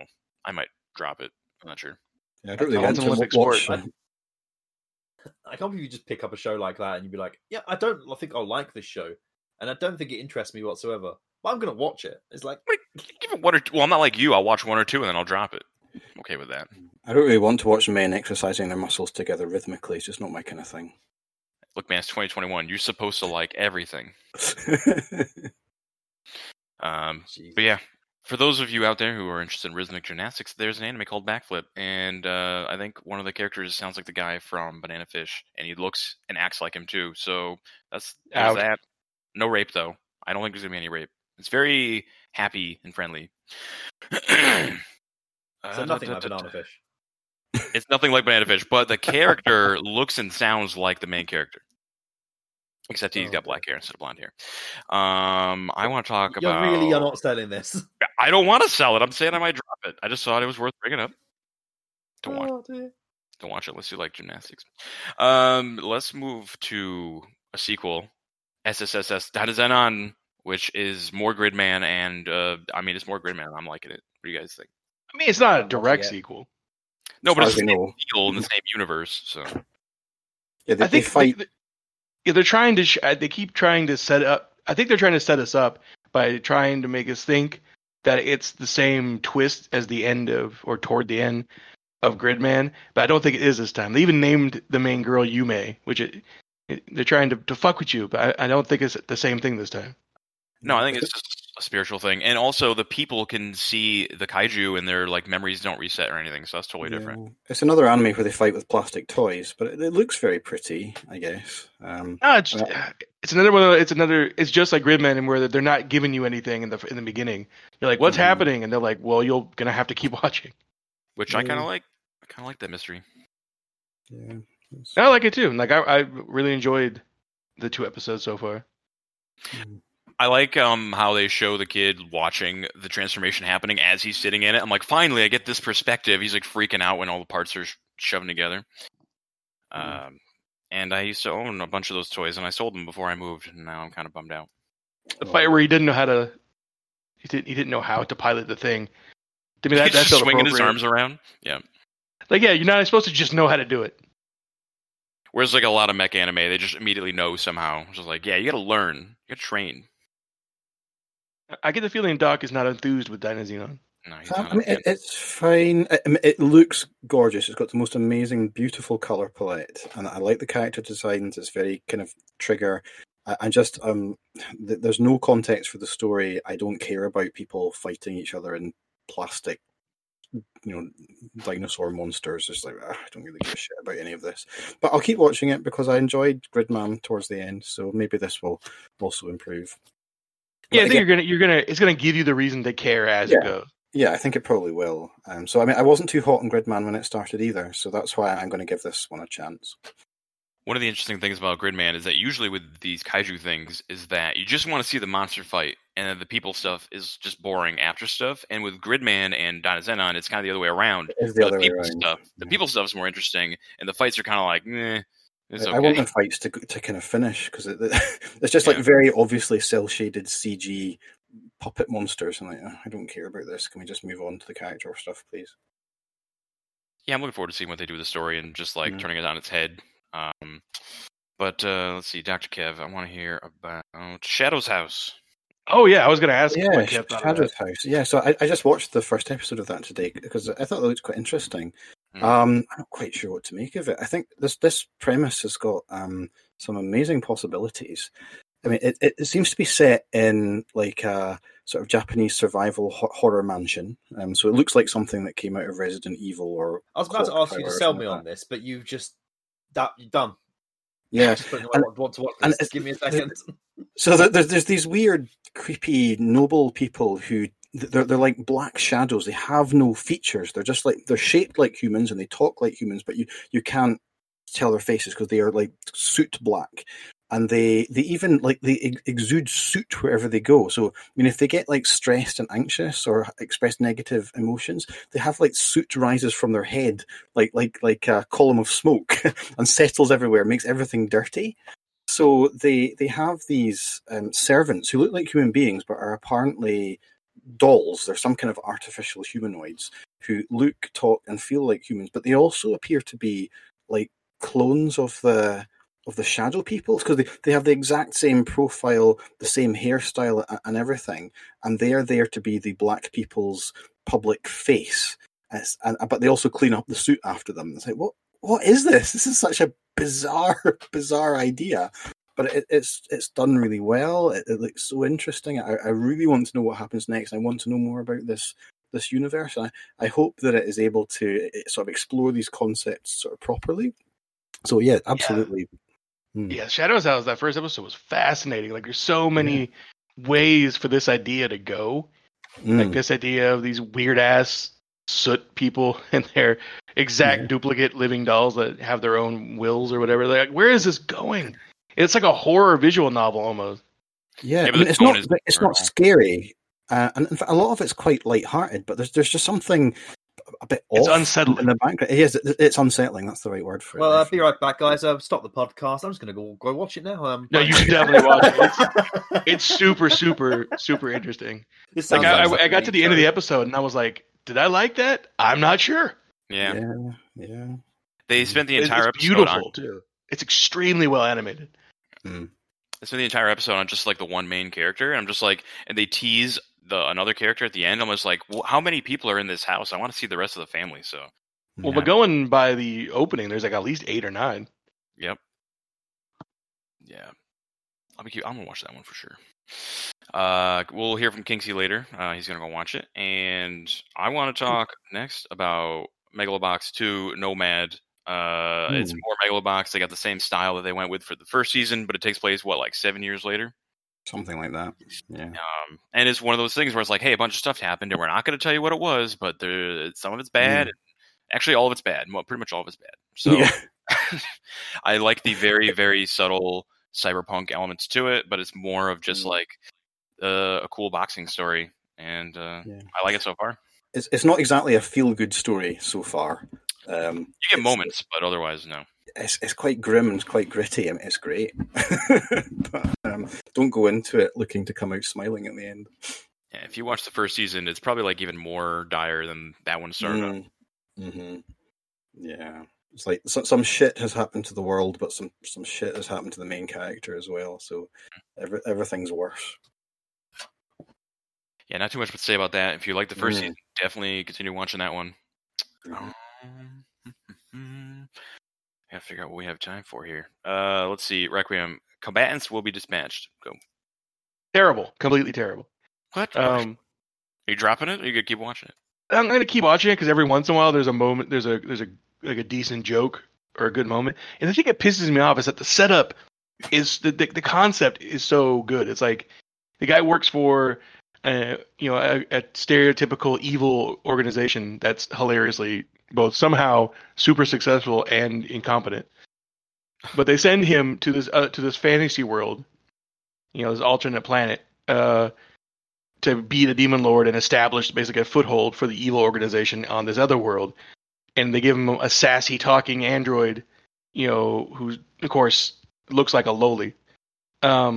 I might drop it. I'm not sure. Yeah, I don't really want to watch. I can't believe you just pick up a show like that and you'd be like, yeah, I think I'll like this show, and I don't think it interests me whatsoever. But I'm gonna watch it. It's like, wait, give it one or two. Well, I'm not like you. I'll watch one or two and then I'll drop it. Okay with that. I don't really want to watch men exercising their muscles together rhythmically. It's just not my kind of thing. Look, man, it's 2021. You're supposed to like everything. But yeah, for those of you out there who are interested in rhythmic gymnastics, there's an anime called Backflip, and I think one of the characters sounds like the guy from Banana Fish, and he looks and acts like him too. So that's that. No rape, though. I don't think there's gonna be any rape. It's very happy and friendly. So nothing like banana fish. It's nothing like banana fish, but the character looks and sounds like the main character. Except he's got black hair instead of blonde hair. I want to talk about... You're not selling this. I don't want to sell it. I'm saying I might drop it. I just thought it was worth bringing up. Don't watch it. Let's do like gymnastics. Let's move to a sequel, SSSS DynaZenon, which is more Gridman, and it's more Gridman. I'm liking it. What do you guys think? I mean, it's not a direct sequel. No, but it's the same deal in the same universe. So yeah, I think they're trying to set us up by trying to make us think that it's the same twist as the end of, or toward the end of, Gridman, but I don't think it is this time. They even named the main girl Yume, which they're trying to fuck with you, but I don't think it's the same thing this time. No, I think it's just a spiritual thing, and also the people can see the kaiju, and their memories don't reset or anything, so that's totally different. It's another anime where they fight with plastic toys, but it looks very pretty, I guess. It's another one. It's just like Gridman, in where they're not giving you anything in the beginning. You're like, "What's happening?" And they're like, "Well, you're gonna have to keep watching." Which I kind of like. I kind of like that mystery. Yeah, I like it too. I really enjoyed the 2 episodes so far. I like how they show the kid watching the transformation happening as he's sitting in it. I'm like, finally, I get this perspective. He's freaking out when all the parts are shoving together. And I used to own a bunch of those toys, and I sold them before I moved, and now I'm kind of bummed out. The fight where he didn't know how to, he didn't know how to pilot the thing. I mean, that's just swinging his arms around. Yeah. You're not supposed to just know how to do it. Whereas, a lot of mech anime, they just immediately know somehow. It's just you got to learn. You got to train. I get the feeling Doc is not enthused with DynaZenon. No, it's fine. It looks gorgeous. It's got the most amazing, beautiful color palette. And I like the character designs. It's very kind of trigger. I just, there's no context for the story. I don't care about people fighting each other in plastic, dinosaur monsters. It's I don't really give a shit about any of this. But I'll keep watching it because I enjoyed Gridman towards the end. So maybe this will also improve. Yeah, I think it's gonna give you the reason to care as it goes. Yeah, I think it probably will. I wasn't too hot on Gridman when it started either, so that's why I'm gonna give this one a chance. One of the interesting things about Gridman is that usually with these kaiju things is that you just want to see the monster fight, and then the people stuff is just boring after stuff. And with Gridman and DynaZenon, it's kind of the other way around. It's the other way around. The people stuff is more interesting, and the fights are kind of meh. Okay. I want the fights to kind of finish, because it's just very obviously cel-shaded CG puppet monsters. I'm I don't care about this. Can we just move on to the character stuff, please? Yeah, I'm looking forward to seeing what they do with the story and just turning it on its head. But let's see, Dr. Kev, I want to hear about Shadow's House. Oh yeah, I was going to ask. Yeah, Shadow's House. Yeah, so I just watched the first episode of that today because I thought it looked quite interesting. I'm not quite sure what to make of it. I think this premise has got some amazing possibilities. I mean, it seems to be set in a sort of Japanese survival horror mansion. So it looks like something that came out of Resident Evil or. I was about to ask you to sell me on this, but you've just you're done. Yeah, want to watch this. Give me a second. So there's these weird, creepy noble people who. They're like black shadows. They have no features. They're just they're shaped like humans and they talk like humans, but you can't tell their faces because they are like soot black. And they even they exude soot wherever they go. So if they get stressed and anxious or express negative emotions, they have soot rises from their head, like a column of smoke, and settles everywhere, makes everything dirty. So they have these servants who look like human beings but are apparently dolls. They're some kind of artificial humanoids who look, talk, and feel like humans, but they also appear to be clones of the shadow people, because they have the exact same profile, the same hairstyle and everything, and they are there to be the black people's public face, but they also clean up the suit after them. It's what is this? This is such a bizarre idea. But it's done really well. It looks so interesting. I really want to know what happens next. I want to know more about this universe. I hope that it is able to sort of explore these concepts sort of properly. So yeah, absolutely. Yeah, Shadow's House. That first episode was fascinating. There's so many ways for this idea to go. Like this idea of these weird ass soot people and their exact duplicate living dolls that have their own wills or whatever. They're like, where is this going? It's like a horror visual novel almost. Yeah, I mean, it's not scary, and in fact, a lot of it's quite lighthearted. But there's just something a bit off. It's unsettling in the background. It is. It's unsettling. That's the right word for it. Well, I'll be right back, guys. Stop the podcast. I'm just going to go watch it now. No, you should definitely watch it. It's super, super, super interesting. Like I got to the end of the episode and I was like, "Did I like that? I'm not sure." Yeah. They spent the entire episode beautiful on too. It's extremely well animated. So the entire episode on just like the one main character, and I'm just like, and they tease another character at the end. I'm just like, well, how many people are in this house? I want to see the rest of the family. So, but going by the opening, there's like at least 8 or 9. Yep. Yeah, I'm gonna watch that one for sure. We'll hear from Kingsley later. He's gonna go watch it, and I want to talk next about Megalobox 2 Nomad. It's more Megalobox. They got the same style that they went with for the first season, but it takes place, like 7 years later? Something like that. Yeah. And it's one of those things where it's like, hey, a bunch of stuff happened, and we're not going to tell you what it was, but some of it's bad. And actually, all of it's bad. Well, pretty much all of it's bad. So I like the very, very subtle cyberpunk elements to it, but it's more of just a cool boxing story. And I like it so far. It's not exactly a feel-good story so far. You get moments, but otherwise, no. It's quite grim and quite gritty. I mean, it's great. But don't go into it looking to come out smiling at the end. Yeah, if you watch the first season, it's probably even more dire than that one started out. Mm-hmm. Yeah. It's like some shit has happened to the world, but some shit has happened to the main character as well. So everything's worse. Yeah, not too much to say about that. If you like the first season, definitely continue watching that one. I gotta figure out what we have time for here. Let's see. Requiem. Combatants will be dispatched. Go. Terrible. Completely terrible. What? Are you dropping it? Or are you gonna keep watching it? I'm gonna keep watching it because every once in a while there's a moment. There's a like a decent joke or a good moment. And the thing that pisses me off is that the setup is the concept is so good. It's like the guy works for a stereotypical evil organization that's hilariously both somehow super successful and incompetent, but they send him to this fantasy world, this alternate planet, to be the demon lord and establish basically a foothold for the evil organization on this other world. And they give him a sassy talking android, who of course looks like a lowly, to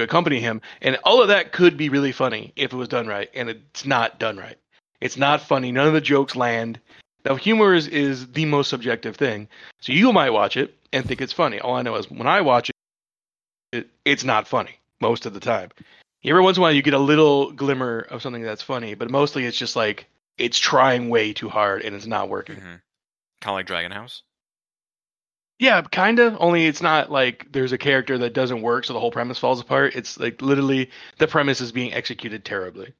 accompany him. And all of that could be really funny if it was done right, and it's not done right. It's not funny. None of the jokes land. Now, humor is the most subjective thing. So you might watch it and think it's funny. All I know is when I watch it, it's not funny most of the time. Every once in a while, you get a little glimmer of something that's funny, but mostly it's just like it's trying way too hard and it's not working. Mm-hmm. Kind of like Dragon House? Yeah, kind of. Only it's not like there's a character that doesn't work, so the whole premise falls apart. It's like literally the premise is being executed terribly.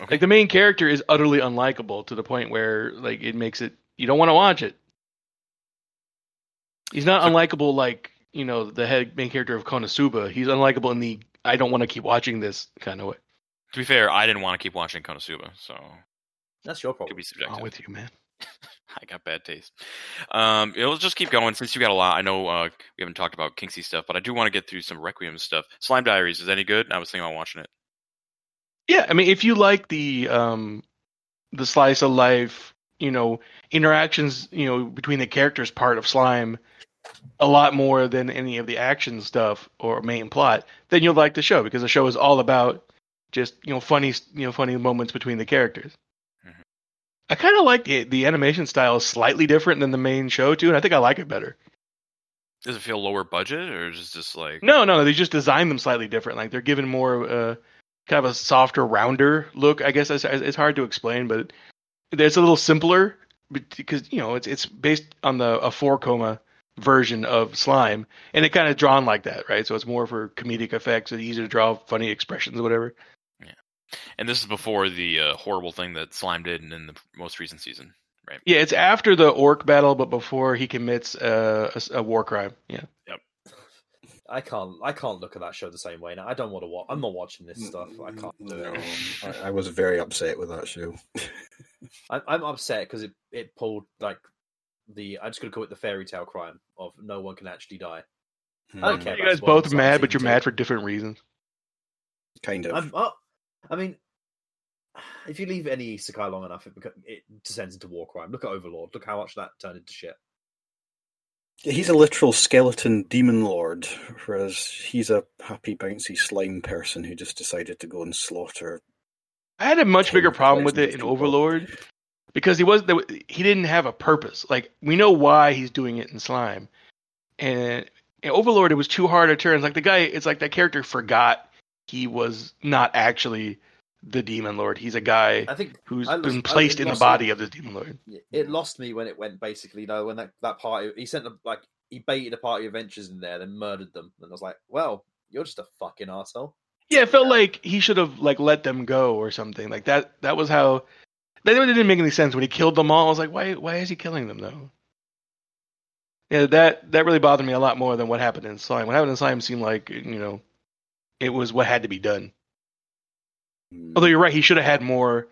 Okay. Like the main character is utterly unlikable to the point where it makes it you don't want to watch it. He's not unlikable the main character of Konosuba. He's unlikable in the I don't want to keep watching this kind of way. To be fair, I didn't want to keep watching Konosuba, so that's your problem. Could be subjective. I'm with you, man. I got bad taste. It'll just keep going since you got a lot. I know we haven't talked about Kinksy stuff, but I do want to get through some Requiem stuff. Slime Diaries is any good? I was thinking about watching it. Yeah, I mean, if you like the slice of life, interactions, between the characters part of Slime a lot more than any of the action stuff or main plot, then you'll like the show because the show is all about just funny moments between the characters. I kind of like the animation style is slightly different than the main show too, and I think I like it better. Does it feel lower budget, or is it just like no? They just design them slightly different. Like they're given more kind of a softer, rounder look. I guess it's hard to explain, but it's a little simpler because it's based on a 4-coma version of Slime, and it kind of drawn like that, right? So it's more for comedic effects. It's easier to draw funny expressions or whatever. And this is before the horrible thing that Slime did in the most recent season, right? Yeah, it's after the orc battle, but before he commits a war crime. Yeah. Yep. I can't look at that show the same way now. I don't want to watch. I'm not watching this stuff. I can't do it. I was very upset with that show. I'm upset because it pulled like the. I'm just gonna call it the fairy tale crime of no one can actually die. I don't care. You guys both mad, but you're mad for different reasons. Kind of. I mean, if you leave any isekai long enough, it descends into war crime. Look at Overlord. Look how much that turned into shit. He's a literal skeleton demon lord, whereas he's a happy, bouncy slime person who just decided to go and slaughter. I had a much bigger problem with it in Overlord because he didn't have a purpose. Like, we know why he's doing it in Slime. And in Overlord, it was too hard a turn. Like, the guy, it's like that character forgot he was not actually the demon lord. He's a guy who's been placed in the body of the demon lord. It lost me when it went basically, when that party, he baited a party of Ventures in there, then murdered them. And I was like, well, you're just a fucking arsehole. Yeah, it felt like he should have let them go or something. Like that was how, that didn't make any sense when he killed them all. I was like, why is he killing them though? Yeah, that really bothered me a lot more than what happened in Slime. What happened in Slime seemed like, it was what had to be done. Although you're right, he should have had more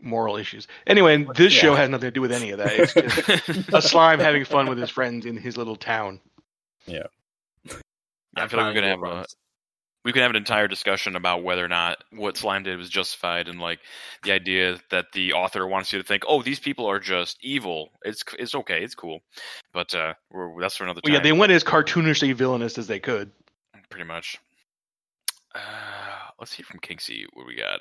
moral issues. Anyway, this show has nothing to do with any of that. It's just a slime having fun with his friends in his little town. Yeah. I feel like we could have an entire discussion about whether or not what Slime did was justified, and like the idea that the author wants you to think, oh, these people are just evil. It's okay. It's cool. But that's for another time. Well, yeah, they went as cartoonishly villainous as they could. Pretty much. Let's see from Kinksy what we got.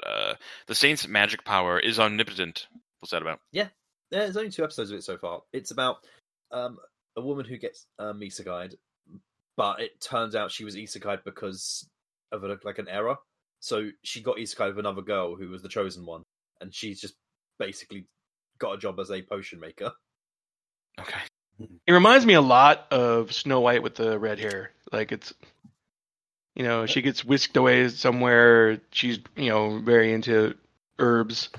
The Saint's magic power is omnipotent. What's that about? Yeah. There's only 2 episodes of it so far. It's about a woman who gets isekai'd, but it turns out she was isekai'd because of an error. So she got isekai'd with another girl who was the chosen one, and she's just basically got a job as a potion maker. Okay. It reminds me a lot of Snow White with the red hair. Like it's... she gets whisked away somewhere. She's, very into herbs.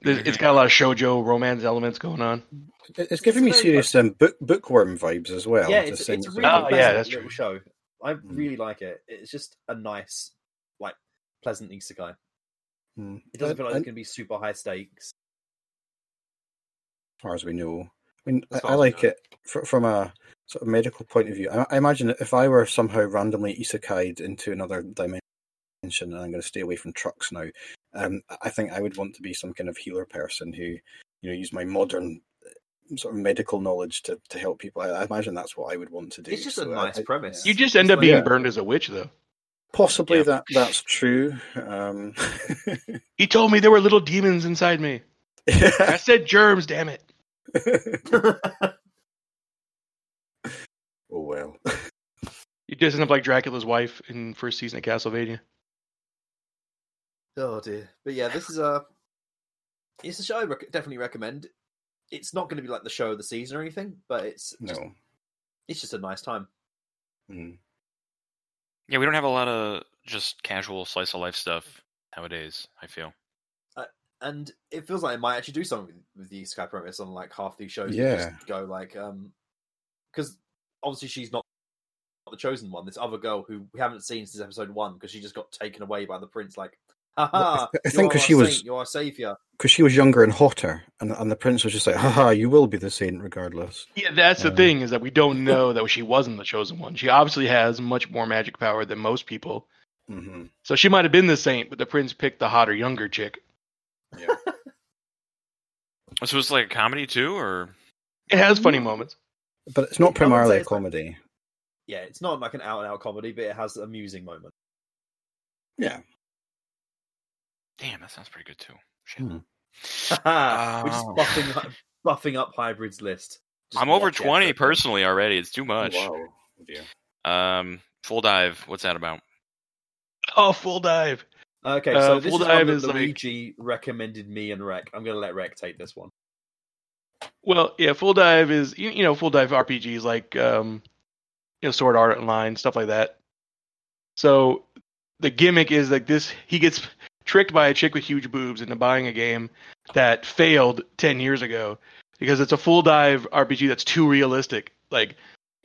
It's got a lot of shoujo romance elements going on. It's giving me serious bookworm vibes as well. Yeah, it's a really pleasant little show. I really like it. It's just a nice, pleasant isekai. Mm. It doesn't feel like it's going to be super high stakes. As far as we know. I mean, I like it from a sort of medical point of view. I imagine if I were somehow randomly isekai'd into another dimension, and I'm going to stay away from trucks now, I think I would want to be some kind of healer person who, use my modern sort of medical knowledge to help people. I imagine that's what I would want to do. It's just a nice premise. Yeah. You just end up being burned as a witch, though. Possibly that's true. He told me there were little demons inside me. I said germs, damn it. Oh well. You just end up like Dracula's wife in first season of Castlevania. Oh dear. But yeah, this is it's a show I definitely recommend. It's not going to be like the show of the season or anything, but it's just a nice time. Mm. Yeah, we don't have a lot of just casual slice of life stuff nowadays, I feel. And it feels like it might actually do something with the Sky premise on like half these shows. Yeah. Just go because obviously she's not the chosen one. This other girl who we haven't seen since episode 1 because she just got taken away by the prince. Like, haha! I think because you're our savior. Because she was younger and hotter, and the prince was just like, haha! You will be the saint regardless. Yeah, that's the thing is that we don't know that she wasn't the chosen one. She obviously has much more magic power than most people. Mm-hmm. So she might have been the saint, but the prince picked the hotter, younger chick. Yeah. So it's like a comedy too, or it has funny moments, but it's not primarily a comedy. It's not like an out-and-out comedy, but it has amusing moments. Yeah. Damn, that sounds pretty good too. Shit. We're just buffing up Hybrid's list. Just I'm over 20 personally already. It's too much. Whoa. Yeah. Full Dive. What's that about? Oh, Full Dive. Okay, so this is one that Luigi recommended me and Rec. I'm going to let Rec take this one. Well, yeah, Full Dive is, Full Dive RPGs like, Sword Art Online, stuff like that. So the gimmick is like this, he gets tricked by a chick with huge boobs into buying a game that failed 10 years ago because it's a Full Dive RPG that's too realistic. Like,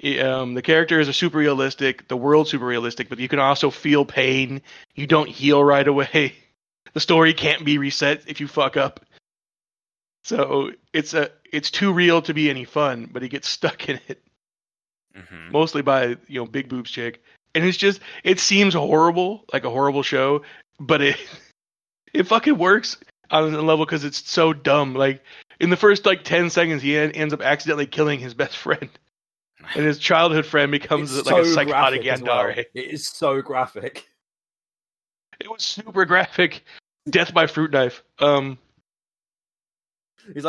The characters are super realistic, the world's super realistic, but you can also feel pain. You don't heal right away. The story can't be reset if you fuck up. So it's too real to be any fun, but he gets stuck in it. Mm-hmm. Mostly by, you know, Big Boobs Chick. And it's just, it seems horrible, like a horrible show, but it fucking works on a level because it's so dumb. Like, in the first, like, 10 seconds, he ends up accidentally killing his best friend. And his childhood friend becomes like a psychotic Yandere. Well. It is so graphic. It was super graphic. Death by fruit knife. Like,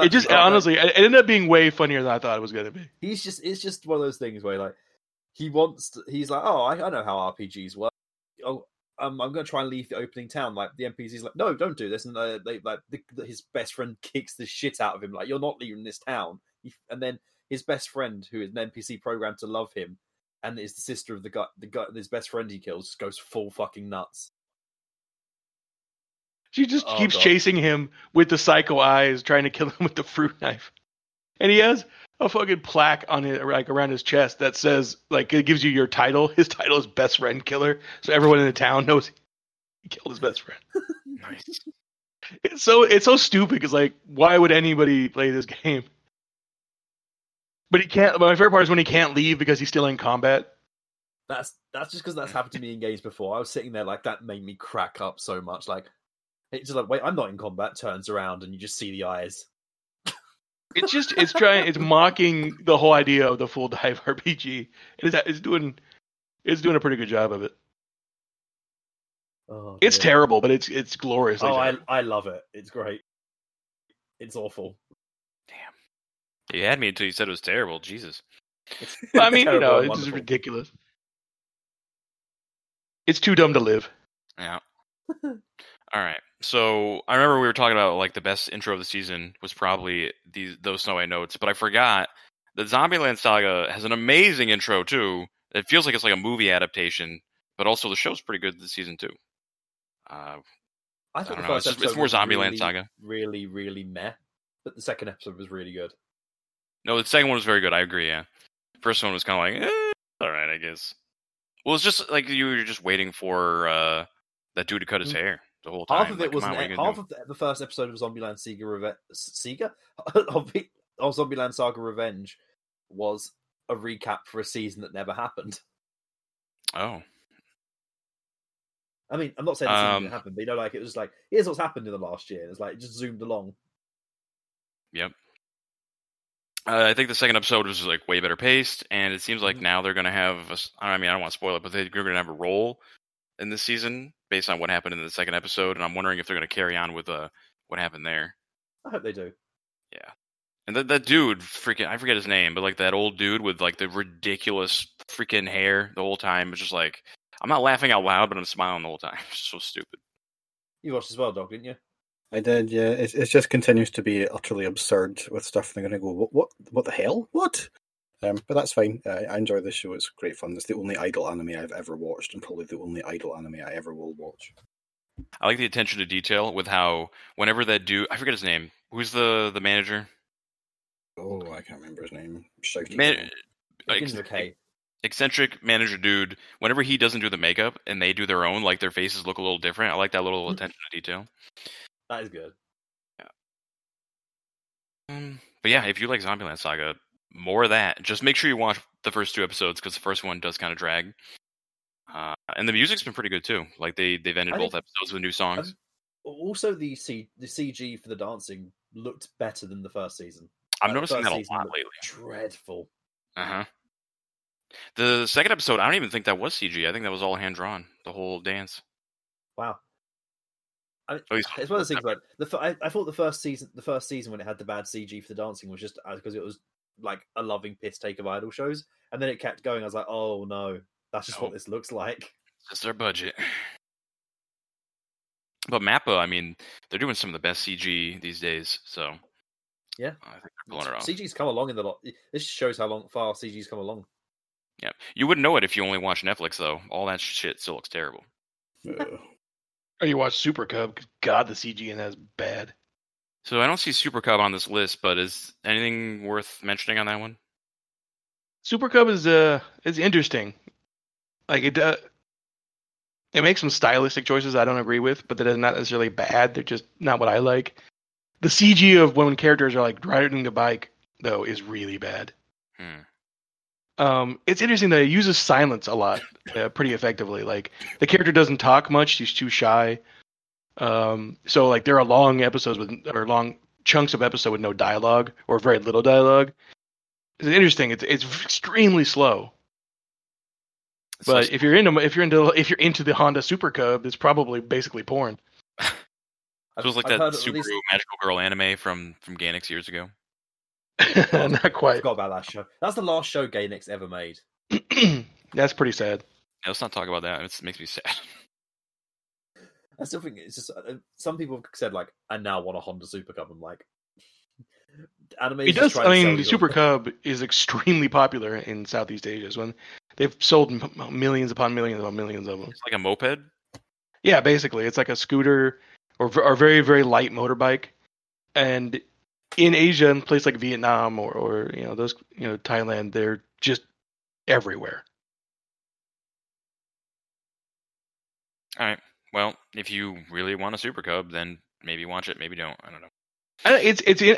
it just honestly, it ended up being way funnier than I thought it was going to be. It's just one of those things where, like, he's like, oh, I know how RPGs work. Oh, I'm going to try and leave the opening town. Like, the NPC's like, no, don't do this. And his best friend kicks the shit out of him. Like, you're not leaving this town. And then his best friend, who is an NPC programmed to love him, and is the sister of the guy, his best friend he kills, just goes full fucking nuts. She just keeps chasing him with the psycho eyes, trying to kill him with the fruit knife. And he has a fucking plaque on it, like around his chest, that says, like, it gives you your title. His title is Best Friend Killer, so everyone in the town knows he killed his best friend. Nice. It's so stupid, because, like, why would anybody play this game? But he can't. My favorite part is when he can't leave because he's still in combat. That's just because that's happened to me in games before. I was sitting there like, that made me crack up so much. Like, it's just like, wait, I'm not in combat. Turns around and you just see the eyes. It's mocking the whole idea of the Full Dive RPG. It's doing a pretty good job of it. Oh, it's terrible, but it's glorious. Oh, I love it. It's great. It's awful. Damn. You had me until you said it was terrible. Jesus. I mean, you know, it's just ridiculous. It's too dumb to live. Yeah. All right, so I remember we were talking about, like, the best intro of the season was probably those Snow White Notes, but I forgot the Zombieland Saga has an amazing intro, too. It feels like it's like a movie adaptation, but also the show's pretty good this season, too. I thought it's more Zombieland Saga. Really, really meh, but the second episode was really good. No, the second one was very good, I agree, yeah. First one was kind of like, all right, I guess. Well, it's just like you were just waiting for that dude to cut his hair. The whole time. Half of it was half of the first episode of Zombieland Saga Zombieland Saga Revenge was a recap for a season that never happened. Oh, I mean, I'm not saying this didn't happen, but you know, like, it was like, here's what's happened in the last year. It's like, it just zoomed along. Yep. I think the second episode was like way better paced, and it seems like now they're going to have. I don't want to spoil it, but they're going to have a role in this season, based on what happened in the second episode, and I'm wondering if they're going to carry on with what happened there. I hope they do. Yeah. And that dude, freaking, I forget his name, but, like, that old dude with, like, the ridiculous freaking hair the whole time. It's just like, I'm not laughing out loud, but I'm smiling the whole time. It's so stupid. You watched as well, Doc, didn't you? I did, yeah. It just continues to be utterly absurd with stuff. They're going to go, what the hell? What? But that's fine. I enjoy this show. It's great fun. It's the only idol anime I've ever watched, and probably the only idol anime I ever will watch. I like the attention to detail with how whenever that dude, I forget his name. Who's the manager? Oh, I can't remember his name. Eccentric manager dude. Whenever he doesn't do the makeup and they do their own, like, their faces look a little different. I like that little attention to detail. That is good. Yeah. But yeah, if you like Zombieland Saga, more of that. Just make sure you watch the first two episodes, because the first one does kind of drag. And the music's been pretty good, too. Like, they've ended both episodes with new songs. Also, the CG for the dancing looked better than the first season. I'm noticing that a lot lately. Dreadful. Uh-huh. The second episode, I don't even think that was CG. I think that was all hand-drawn, the whole dance. Wow. It's one of the things, like, I thought the first season when it had the bad CG for the dancing was just because it was like a loving piss take of idol shows, and then it kept going. I was like, oh no, that's just what this looks like. That's their budget. But Mappa, I mean, they're doing some of the best CG these days, so yeah, I think they're blowing it off. CG's come along in the lot. This shows how far CG's come along. Yeah, you wouldn't know it if you only watch Netflix, though. All that shit still looks terrible. Or you watch Super Cub. God, the CG in that's bad. So I don't see Super Cub on this list, but is anything worth mentioning on that one? Super Cub is interesting. Like it makes some stylistic choices I don't agree with, but that is not necessarily bad. They're just not what I like. The CG of when characters are like riding the bike though is really bad. It's interesting that it uses silence a lot, pretty effectively. Like the character doesn't talk much; she's too shy. So like there are long episodes with or long chunks of episode with no dialogue or very little dialogue. It's interesting. It's extremely slow. But so if you're into the Honda Super Cub, it's probably basically porn. It was like that Super Magical Girl anime from Gainax years ago. Not quite. I forgot about that show. That's the last show Gainax ever made. That's pretty sad. Yeah, let's not talk about that. It makes me sad. I still think it's just some people have said like, I now want a Honda Super Cub. I'm like, it does. I mean, the Super Cub is extremely popular in Southeast Asia. So they've sold millions upon millions upon millions of them. It's like a moped. Yeah, basically, it's like a scooter or very very light motorbike. And in Asia, in places like Vietnam or Thailand, they're just everywhere. All right. Well, if you really want a Super Cub, then maybe watch it. Maybe don't. I don't know.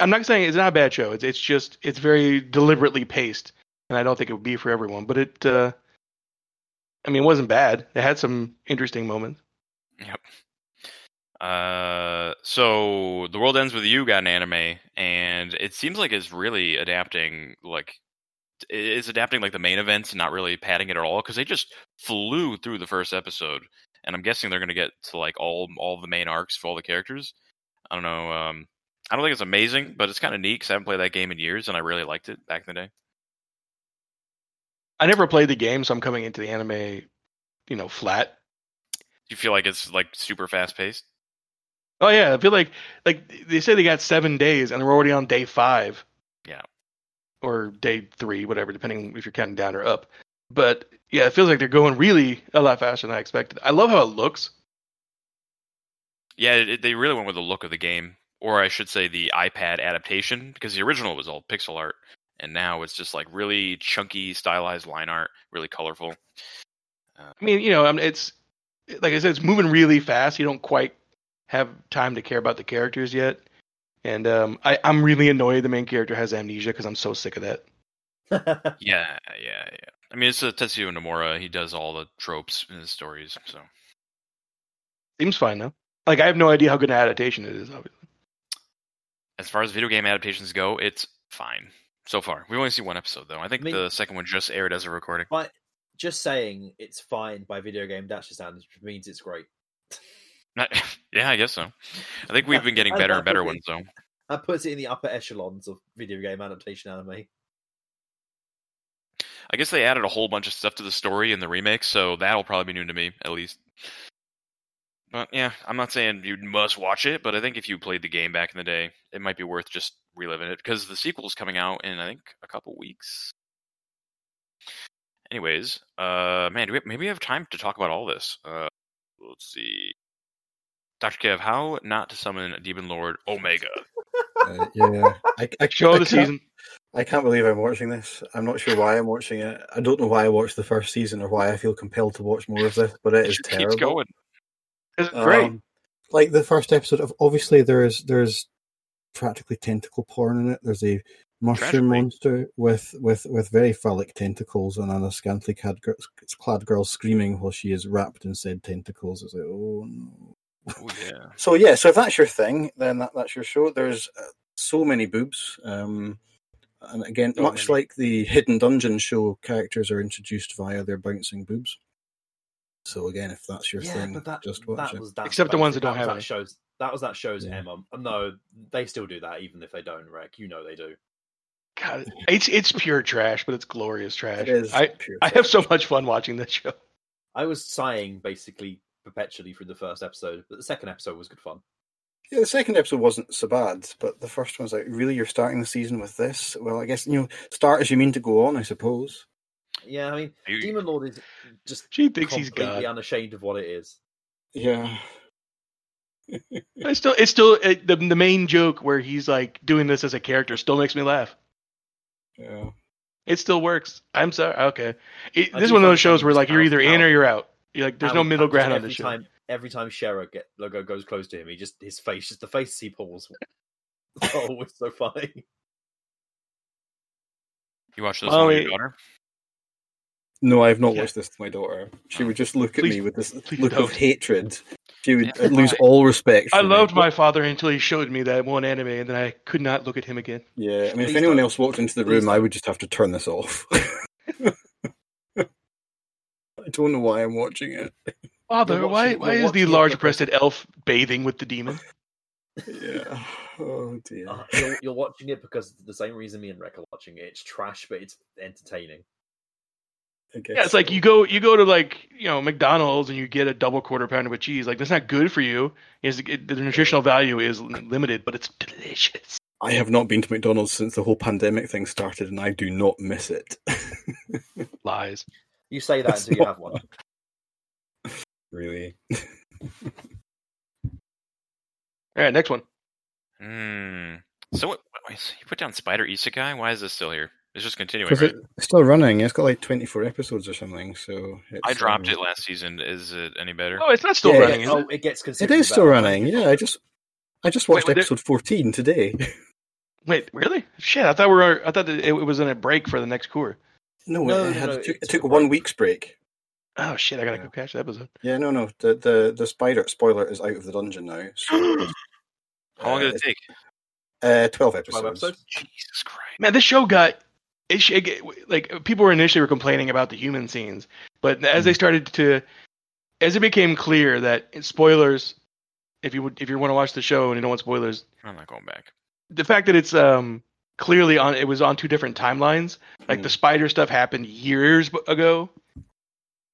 I'm not saying it's not a bad show. It's just it's very deliberately paced, and I don't think it would be for everyone. But it wasn't bad. It had some interesting moments. Yep. So The World Ends With You got an anime, and it seems like it's really adapting. Like it's adapting like the main events, and not really padding it at all because they just flew through the first episode, and I'm guessing they're going to get to like all the main arcs for all the characters. I don't know. I don't think it's amazing, but it's kind of neat because I haven't played that game in years, and I really liked it back in the day. I never played the game, so I'm coming into the anime, flat. Do you feel like it's like super fast paced? Oh yeah, I feel like they say they got 7 days, and they're already on day 5. Yeah, or day 3, whatever, depending if you're counting down or up. But yeah, it feels like they're going really a lot faster than I expected. I love how it looks. Yeah, they really went with the look of the game. Or I should say the iPad adaptation, because the original was all pixel art, and now it's just like really chunky, stylized line art, really colorful. It's like I said, it's moving really fast. You don't quite have time to care about the characters yet, and I'm really annoyed the main character has amnesia because I'm so sick of that. Yeah. I mean, it's Tetsuya Nomura. He does all the tropes in his stories, so seems fine though. Like I have no idea how good an adaptation it is, obviously. As far as video game adaptations go, it's fine so far. We've only seen one episode, though. I think the second one just aired as a recording. But just saying it's fine by video game Dasha standards means it's great. Yeah, I guess so. I think we've been getting better and better ones, though. That puts it in the upper echelons of video game adaptation anime. I guess they added a whole bunch of stuff to the story in the remake, so that'll probably be new to me, at least. But yeah, I'm not saying you must watch it, but I think if you played the game back in the day, it might be worth just reliving it because the sequel is coming out in I think a couple weeks. Anyways, man, maybe we have time to talk about all this. Let's see, Dr. Kev, how not to summon Demon Lord Omega? Season. I can't believe I'm watching this. I'm not sure why I'm watching it. I don't know why I watched the first season or why I feel compelled to watch more of this, but it is terrible. Keeps going. It's great. Like the first episode of obviously there's practically tentacle porn in it. There's a mushroom monster with very phallic tentacles and an scantily clad girl screaming while she is wrapped in said tentacles. It's like, oh no. Oh, yeah. So if that's your thing, then that's your show. There's so many boobs. And again, much like the Hidden Dungeon show, characters are introduced via their bouncing boobs. So again, if that's your thing, but just watch it. Except the ones that don't have it. That was that show's Emma. No, they still do that, even if they don't wreck. You know they do. God, it's pure trash, but it's glorious trash. It is I have so much fun watching that show. I was sighing basically perpetually through the first episode, but the second episode was good fun. Yeah, the second episode wasn't so bad, but the first one's like, really, you're starting the season with this? Well, I guess, start as you mean to go on, I suppose. Yeah, I mean, Demon Lord is just completely unashamed of what it is. Yeah. It's still the main joke where he's like doing this as a character still makes me laugh. Yeah. It still works. I'm sorry. Okay. This is one of those shows where like you're either in or you're out. You're like, there's no middle ground on this show. Every time Shero goes close to him, his face, the face he pulls. Oh, it's so funny. You watch this with your daughter? No, I have not watched this with my daughter. She would just look at me with this look of hatred. She would lose all respect. I loved my father until he showed me that one anime, and then I could not look at him again. Yeah, I mean, if anyone else walked into the room, I would just have to turn this off. I don't know why I'm watching it. Father, why is the large-breasted elf bathing with the demon? Yeah. Oh dear. You're watching it because it's the same reason me and Rek are watching it. It's trash, but it's entertaining. Yeah, it's like you go to like, you know, McDonald's and you get a double quarter pounder with cheese. Like, that's not good for you. The nutritional value is limited, but it's delicious. I have not been to McDonald's since the whole pandemic thing started, and I do not miss it. Lies. You say that until you have one. Really. All right, next one. So what you put down Spider Isekai? Why is this still here? It's just continuing, right? It's still running. It's got like 24 episodes or something. So I dropped it last season. Is it any better? Oh, it's not still running. It gets considerably. It is still running. Yeah, I just watched episode 14 today. Wait, really? Shit, I thought that it was in a break for the next tour. No, it took 1 week's break. Oh shit! I gotta go catch the episode. Yeah, no. The spider spoiler is out of the dungeon now. So how long did it take? 12 episodes. Jesus Christ! Man, this show got like people were initially complaining about the human scenes, but as they started to, as it became clear that spoilers, if you want to watch the show and you don't want spoilers, I'm not going back. The fact that it's clearly on, it was on two different timelines. Like the spider stuff happened years ago.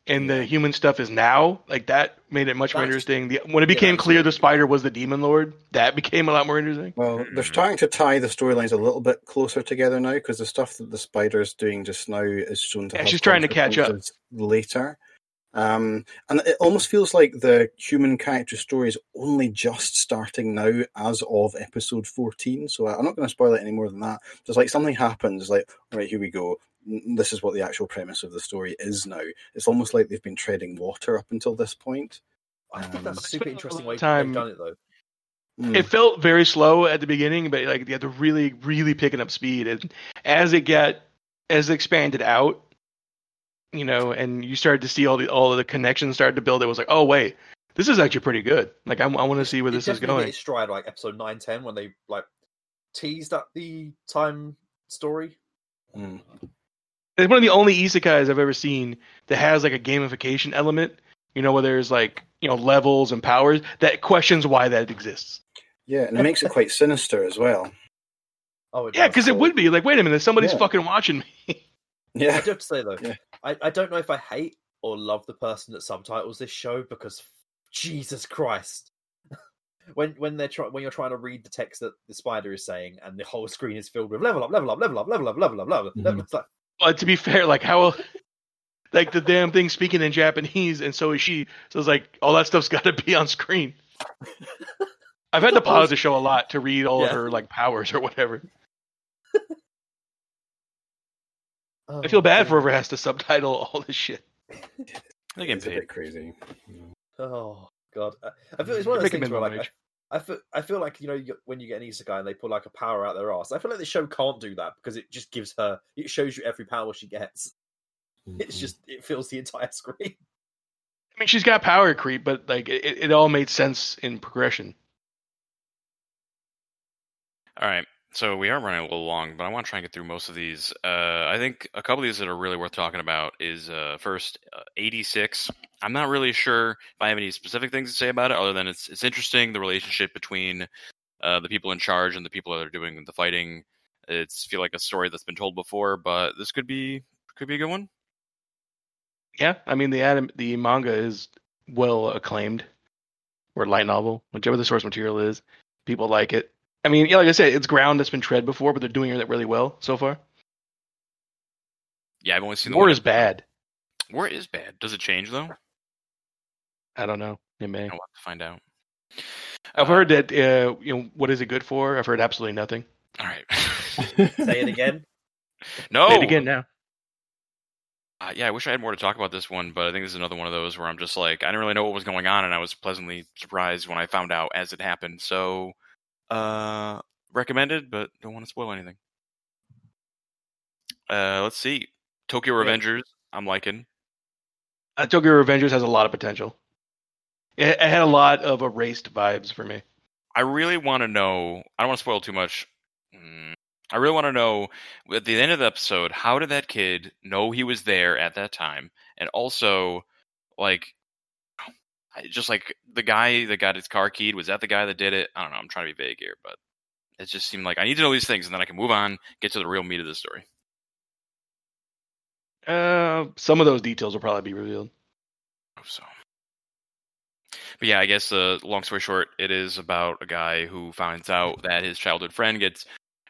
And the human stuff is now, like, that made it much more interesting. When it became clear the spider was the demon lord, that became a lot more interesting. Well, they're trying to tie the storylines a little bit closer together now, because the stuff that the spider is doing just now is shown to. Yeah, she's trying to catch up later. And it almost feels like the human character story is only just starting now as of episode 14. So I'm not going to spoil it any more than that. There's like something happens, like, all right, here we go. This is what the actual premise of the story is now. It's almost like they've been treading water up until this point. I think that's a super interesting way they've done it, though. It felt very slow at the beginning, but like you had to really, really picking up speed. And as it expanded out, you know, and you started to see all of the connections started to build. It was like, oh wait, this is actually pretty good. Like I want to see where this is going. It stride like episode 9, 10 when they like teased up the time story. Mm. It's one of the only isekais I've ever seen that has like a gamification element, you know, where there's like, you know, levels and powers that questions why that exists. Yeah, and it makes it quite sinister as well. Oh, it because it would be like, wait a minute, somebody's fucking watching me. Yeah, I do have to say though, I don't know if I hate or love the person that subtitles this show because Jesus Christ, when you're trying to read the text that the spider is saying and the whole screen is filled with level up, level up, level up, level up, level up, level up. Mm-hmm. It's like, but to be fair, like how, like the damn thing's speaking in Japanese, and so is she. So it's like all that stuff's got to be on screen. I've had to pause the show a lot to read all of her like powers or whatever. I feel bad for whoever has to subtitle all this shit. They get paid. Crazy. Oh god, I feel it's one of those things where like I feel like, you know, when you get an isekai and they pull like a power out their ass, I feel like the show can't do that because it just gives her, it shows you every power she gets. Mm-hmm. It's just, it fills the entire screen. I mean, she's got power creep, but like it all made sense in progression. All right. So we are running a little long, but I want to try and get through most of these. I think a couple of these that are really worth talking about is first 86. I'm not really sure if I have any specific things to say about it, other than it's interesting, the relationship between the people in charge and the people that are doing the fighting. It's feel like a story that's been told before, but this could be a good one. Yeah, I mean the manga is well acclaimed, or light novel, whichever the source material is. People like it. I mean, yeah, like I said, it's ground that's been tread before, but they're doing it really well so far. Yeah, I've only seen War is bad. War is bad. Does it change though? I don't know. It may. I'll have to find out. I've heard that. You know, what is it good for? I've heard absolutely nothing. All right. Say it again. No. Say it again now. Yeah, I wish I had more to talk about this one, but I think this is another one of those where I'm just like, I didn't really know what was going on, and I was pleasantly surprised when I found out as it happened. So, recommended, but don't want to spoil anything. Let's see. Tokyo Revengers, I'm liking. Tokyo Revengers has a lot of potential. It had a lot of Erased vibes for me. I really want to know... I don't want to spoil too much. I really want to know, at the end of the episode, how did that kid know he was there at that time? And also, like, just like the guy that got his car keyed, was that the guy that did it? I don't know. I'm trying to be vague here, but it just seemed like I need to know these things, and then I can move on, get to the real meat of the story. Some of those details will probably be revealed. I hope so. But yeah, I guess, long story short, it is about a guy who finds out that his childhood friend gets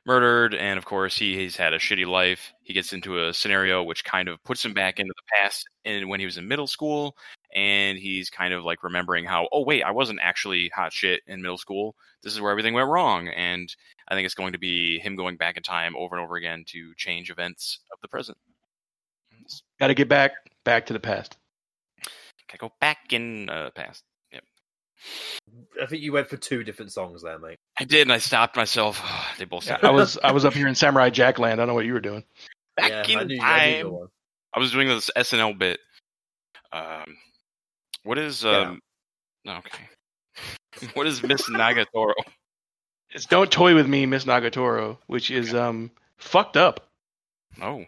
murdered, and of course he's had a shitty life. He gets into a scenario which kind of puts him back into the past and when he was in middle school, and he's kind of like remembering how, oh wait, I wasn't actually hot shit in middle school. This is where everything went wrong. And I think it's going to be him going back in time over and over again to change events of the present. Got to get back to the past. Gotta go back in the past. Yep. I think you went for two different songs there, mate. I did, and I stopped myself. They both stopped. I was up here in Samurai Jack land. I don't know what you were doing. Back in time. I was doing this SNL bit. What is What is Miss Nagatoro? It's Don't Toy With Me, Miss Nagatoro, which is fucked up. Oh.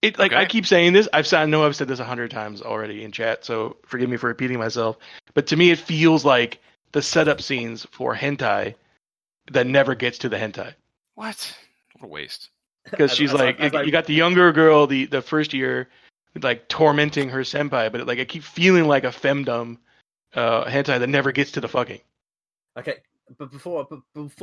It, like, okay. I keep saying this. I know I've said this 100 times already in chat, so forgive me for repeating myself. But to me, it feels like the setup scenes for hentai that never gets to the hentai. What a waste. Because she's like, you got the younger girl, the first year, like tormenting her senpai, but like I keep feeling like a femdom hentai that never gets to the fucking. Okay, but before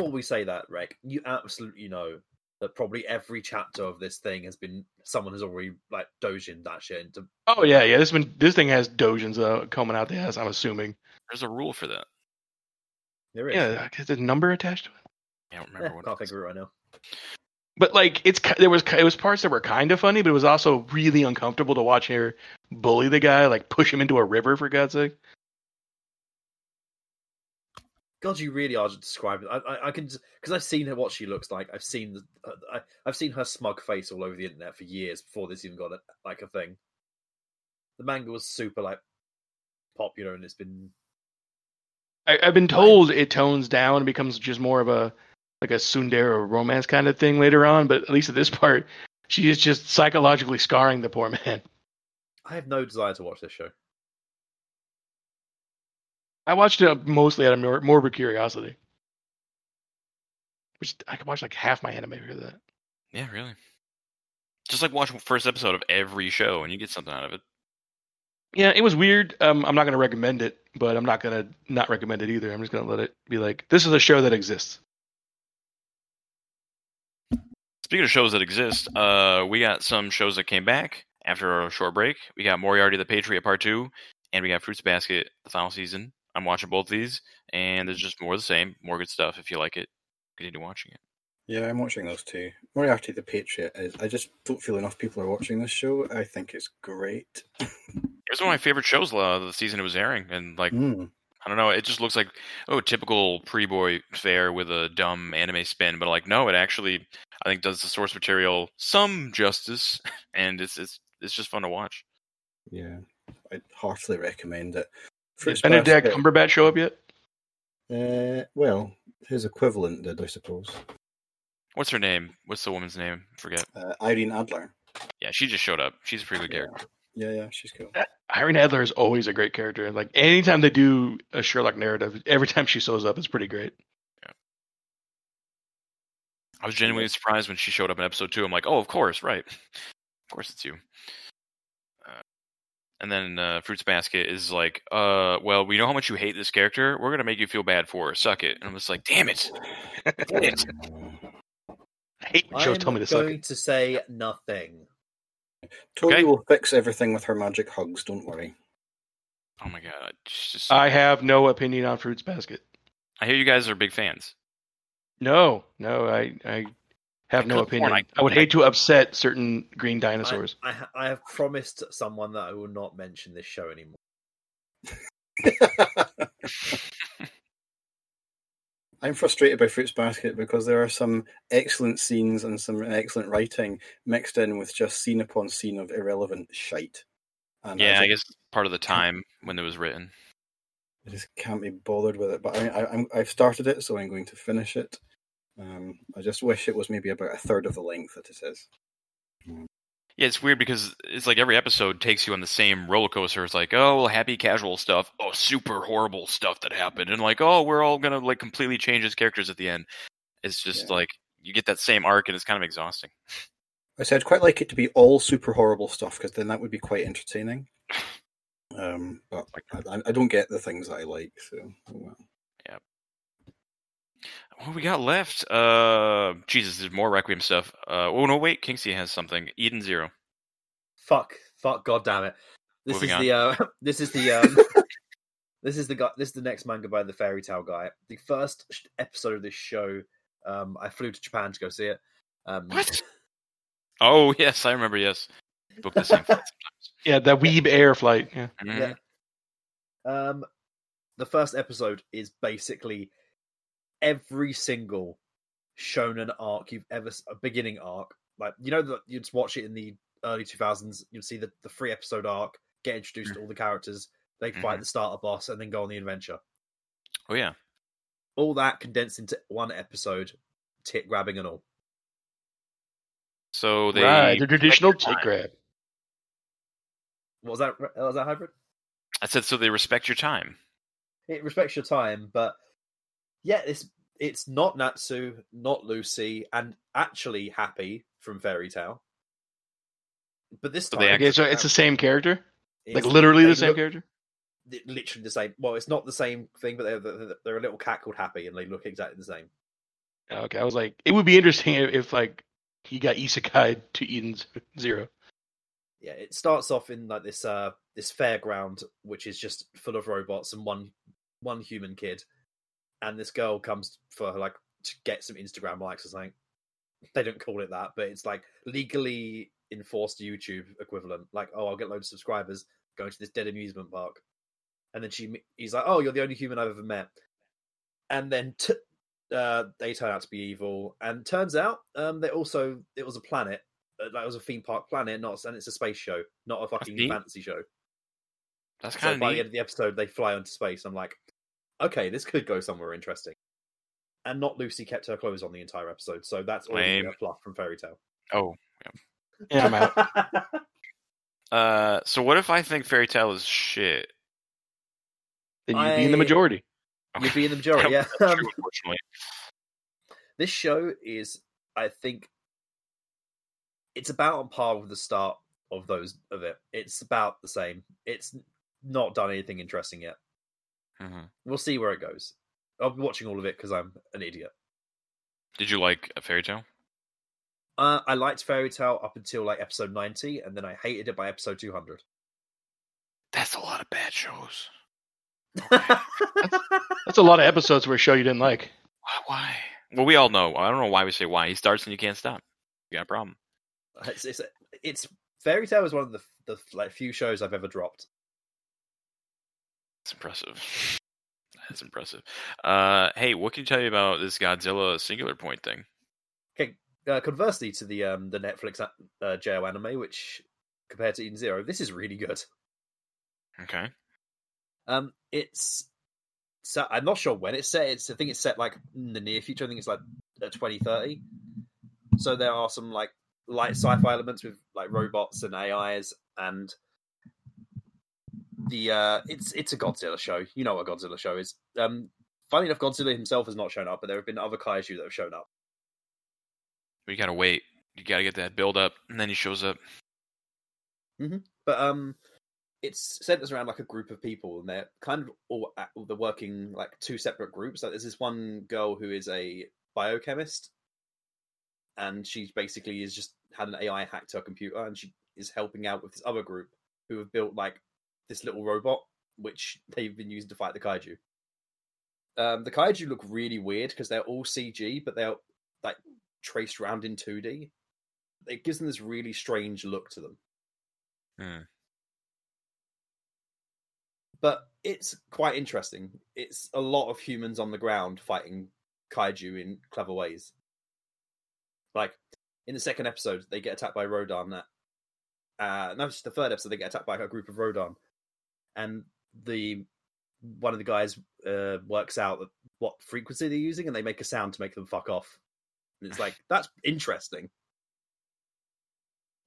we say that, Rek, you absolutely know that probably every chapter of this thing has been someone has already like doujined that shit into. Oh yeah. This thing has doujins coming out the ass. I'm assuming there's a rule for that. There is. Yeah, there's a number attached to it. I don't remember what. I can't figure it right now. But like, it was parts that were kind of funny, but it was also really uncomfortable to watch her bully the guy, like push him into a river for God's sake. God, you really are just describing. I can, because I've seen her what she looks like. I've seen I've seen her smug face all over the internet for years before this even got a thing. The manga was super like popular, and it's been. I've been told it tones down and becomes just more of a tsundere romance kind of thing later on. But at least at this part, she is just psychologically scarring the poor man. I have no desire to watch this show. I watched it mostly out of morbid curiosity. Which I could watch like half my anime for that. Yeah, really. Just like watch the first episode of every show and you get something out of it. Yeah, it was weird. I'm not going to recommend it, but I'm not going to not recommend it either. I'm just going to let it be like, this is a show that exists. Speaking of shows that exist, we got some shows that came back after our short break. We got Moriarty the Patriot Part 2, and we got Fruits Basket, the final season. I'm watching both these, and there's just more of the same, more good stuff. If you like it, continue watching it. Yeah, I'm watching those two. Moriarty the Patriot is. I just don't feel enough people are watching this show. I think it's great. It was one of my favorite shows the season it was airing, and like I don't know, it just looks like typical pre-boy fare with a dumb anime spin, but like no, it actually I think does the source material some justice, and it's just fun to watch. Yeah, I'd heartily recommend it. Did Benedict Cumberbatch show up yet? Well, his equivalent did, I suppose. What's her name? What's the woman's name? I forget. Irene Adler. Yeah, she just showed up. She's a pretty good character. Yeah, she's cool. Irene Adler is always a great character. Like anytime they do a Sherlock narrative, every time she shows up, it's pretty great. Yeah. I was genuinely surprised when she showed up in episode 2. I'm like, oh, of course, right. Of course it's you. And then Fruits Basket is like, well, we know how much you hate this character. We're going to make you feel bad for her. Suck it. And I'm just like, damn it. Damn it. I hate when shows tell me to suck it. I'm going to say nothing. Tori will fix everything with her magic hugs. Don't worry. Oh, my God. I have no opinion on Fruits Basket. I hear you guys are big fans. No. I have no opinion. I would hate to upset certain green dinosaurs. I have promised someone that I will not mention this show anymore. I'm frustrated by Fruits Basket because there are some excellent scenes and some excellent writing mixed in with just scene upon scene of irrelevant shite. And yeah, I guess part of the time when it was written. I just can't be bothered with it. But I've started it, so I'm going to finish it. I just wish it was maybe about a third of the length that it is. Yeah, it's weird because it's like every episode takes you on the same roller coaster. It's like, oh, well, happy casual stuff. Oh, super horrible stuff that happened. And like, oh, we're all going to like completely change his characters at the end. It's just like you get that same arc and it's kind of exhausting. I said I'd quite like it to be all super horrible stuff because then that would be quite entertaining. But I don't get the things that I like. So, well. Yeah. What we got left? Jesus, there's more Requiem stuff. Oh no, wait, Kingsley has something. Eden Zero. Fuck, goddamn it! This is the next manga by the Fairy Tale guy. The first episode of this show. I flew to Japan to go see it. What? Oh yes, I remember. Yes, booked the same flight. Yeah, that Weeb Air flight. Yeah. Mm-hmm. Yeah. The first episode is basically every single shonen arc you've ever a beginning arc, like you know that you'd watch it in the early 2000s. You'd see the 3-episode arc, get introduced to all the characters, they fight the starter boss, and then go on the adventure. Oh yeah, all that condensed into one episode, tit grabbing and all. So they the traditional tit grab. Was that hybrid? I said so. They respect your time. It respects your time, but yeah, it's not Natsu, not Lucy, and actually Happy from Fairy Tail. But this time, so it's the same character, like literally the same character. Literally the same. Well, it's not the same thing, but they're a little cat called Happy, and they look exactly the same. Okay, I was like, it would be interesting if like he got isekai'd to Eden Zero. Yeah, it starts off in like this fairground, which is just full of robots and one human kid. And this girl comes for like to get some Instagram likes or something. They don't call it that, but it's like legally enforced YouTube equivalent. Like, oh, I'll get loads of subscribers going to this dead amusement park. And then he's like, oh, you're the only human I've ever met. And then they turn out to be evil. And turns out it was a planet. Like, it was a theme park planet, and it's a space show, not a fucking fantasy show. That's kind of neat. By the end of the episode, they fly onto space. I'm like, okay, this could go somewhere interesting. And not Lucy kept her clothes on the entire episode, so that's only a fluff from Fairy Tail. Oh, yeah, I'm out. So what if I think Fairy Tail is shit? Then you'd be in the majority. You'd be in the majority, yeah. True, unfortunately. This show is, I think, it's about on par with the start of those of it. It's about the same. It's not done anything interesting yet. Mm-hmm. We'll see where it goes. I'll be watching all of it because I'm an idiot. Did you like Fairy Tail? I liked Fairy Tail up until like episode 90, and then I hated it by episode 200. That's a lot of bad shows. Okay. that's a lot of episodes where a show you didn't like. Why? Well, we all know. I don't know why we say why. He starts and you can't stop. You got a problem. It's Fairy Tail is one of the like few shows I've ever dropped. That's impressive. Hey, what can you tell me about this Godzilla Singular Point thing? Okay, conversely to the Netflix JO anime, which compared to Eden Zero, this is really good. Okay. So I'm not sure when it's set. I think it's set like in the near future. I think it's like 2030. So there are some like light sci-fi elements with like robots and AIs and. It's a Godzilla show. You know what a Godzilla show is. Funny enough, Godzilla himself has not shown up, but there have been other kaiju that have shown up. We gotta wait. You gotta get that build up, and then he shows up. Mm-hmm. But it's centers around like a group of people, and they're kind of all they're working like two separate groups. Like there's this one girl who is a biochemist, and she basically has just had an AI hacked her computer, and she is helping out with this other group who have built like. This little robot, which they've been using to fight the kaiju. The kaiju look really weird because they're all CG, but they're like traced around in 2D. It gives them this really strange look to them. Mm. But it's quite interesting. It's a lot of humans on the ground fighting kaiju in clever ways. Like, in the second episode, they get attacked by Rodan. No, it's the third episode, they get attacked by a group of Rodan. And one of the guys works out what frequency they're using, and they make a sound to make them fuck off. And it's like, that's interesting.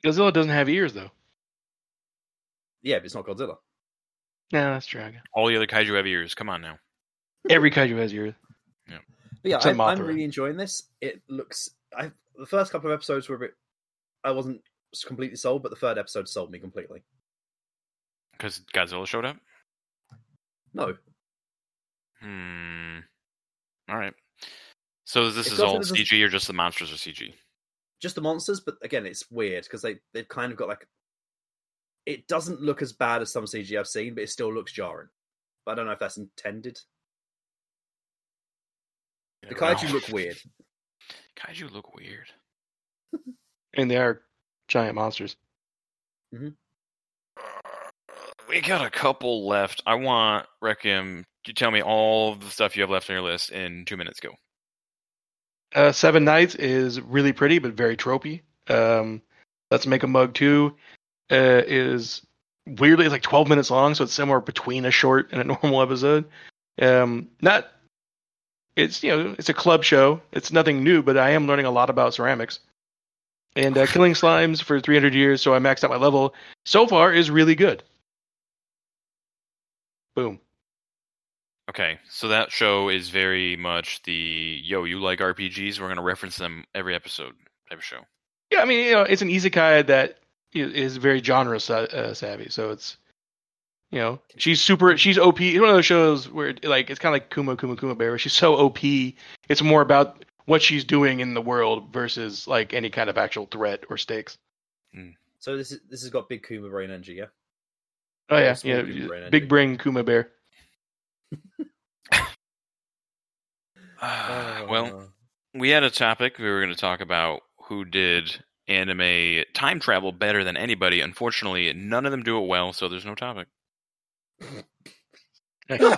Godzilla doesn't have ears, though. Yeah, but it's not Godzilla. No, that's true. All the other kaiju have ears. Come on now. Every kaiju has ears. Yeah. But yeah, I'm really enjoying this. It looks... the first couple of episodes were a bit... I wasn't completely sold, but the third episode sold me completely. Because Godzilla showed up? No. All right. So this is all CG, or just the monsters are CG? Just the monsters, but again, it's weird, because they've kind of got like... It doesn't look as bad as some CG I've seen, but it still looks jarring. But I don't know if that's intended. Yeah, the kaiju look weird. Kaiju look weird. And they are giant monsters. Mm-hmm. We got a couple left. I want Requiem to tell me all the stuff you have left on your list in 2 minutes. Go. Seven Nights is really pretty, but very tropey. Let's Make a Mug 2. Is weirdly, it's like 12 minutes long, so it's somewhere between a short and a normal episode. It's a club show. It's nothing new, but I am learning a lot about ceramics. And killing slimes for 300 years, so I maxed out my level. So far, is really good. Boom. Okay, so that show is very much the, you like RPGs? We're going to reference them every episode type of show. Yeah, I mean, it's an isekai that is very genre savvy, so it's, she's OP. It's one of those shows where it's kind of like Kuma Bear, where she's so OP. It's more about what she's doing in the world versus like any kind of actual threat or stakes. Mm. So this has got big Kuma brain energy, yeah. Oh yeah, big brain Kuma Bear. We had a topic we were going to talk about. Who did anime time travel better than anybody? Unfortunately, none of them do it well, so there's no topic. No,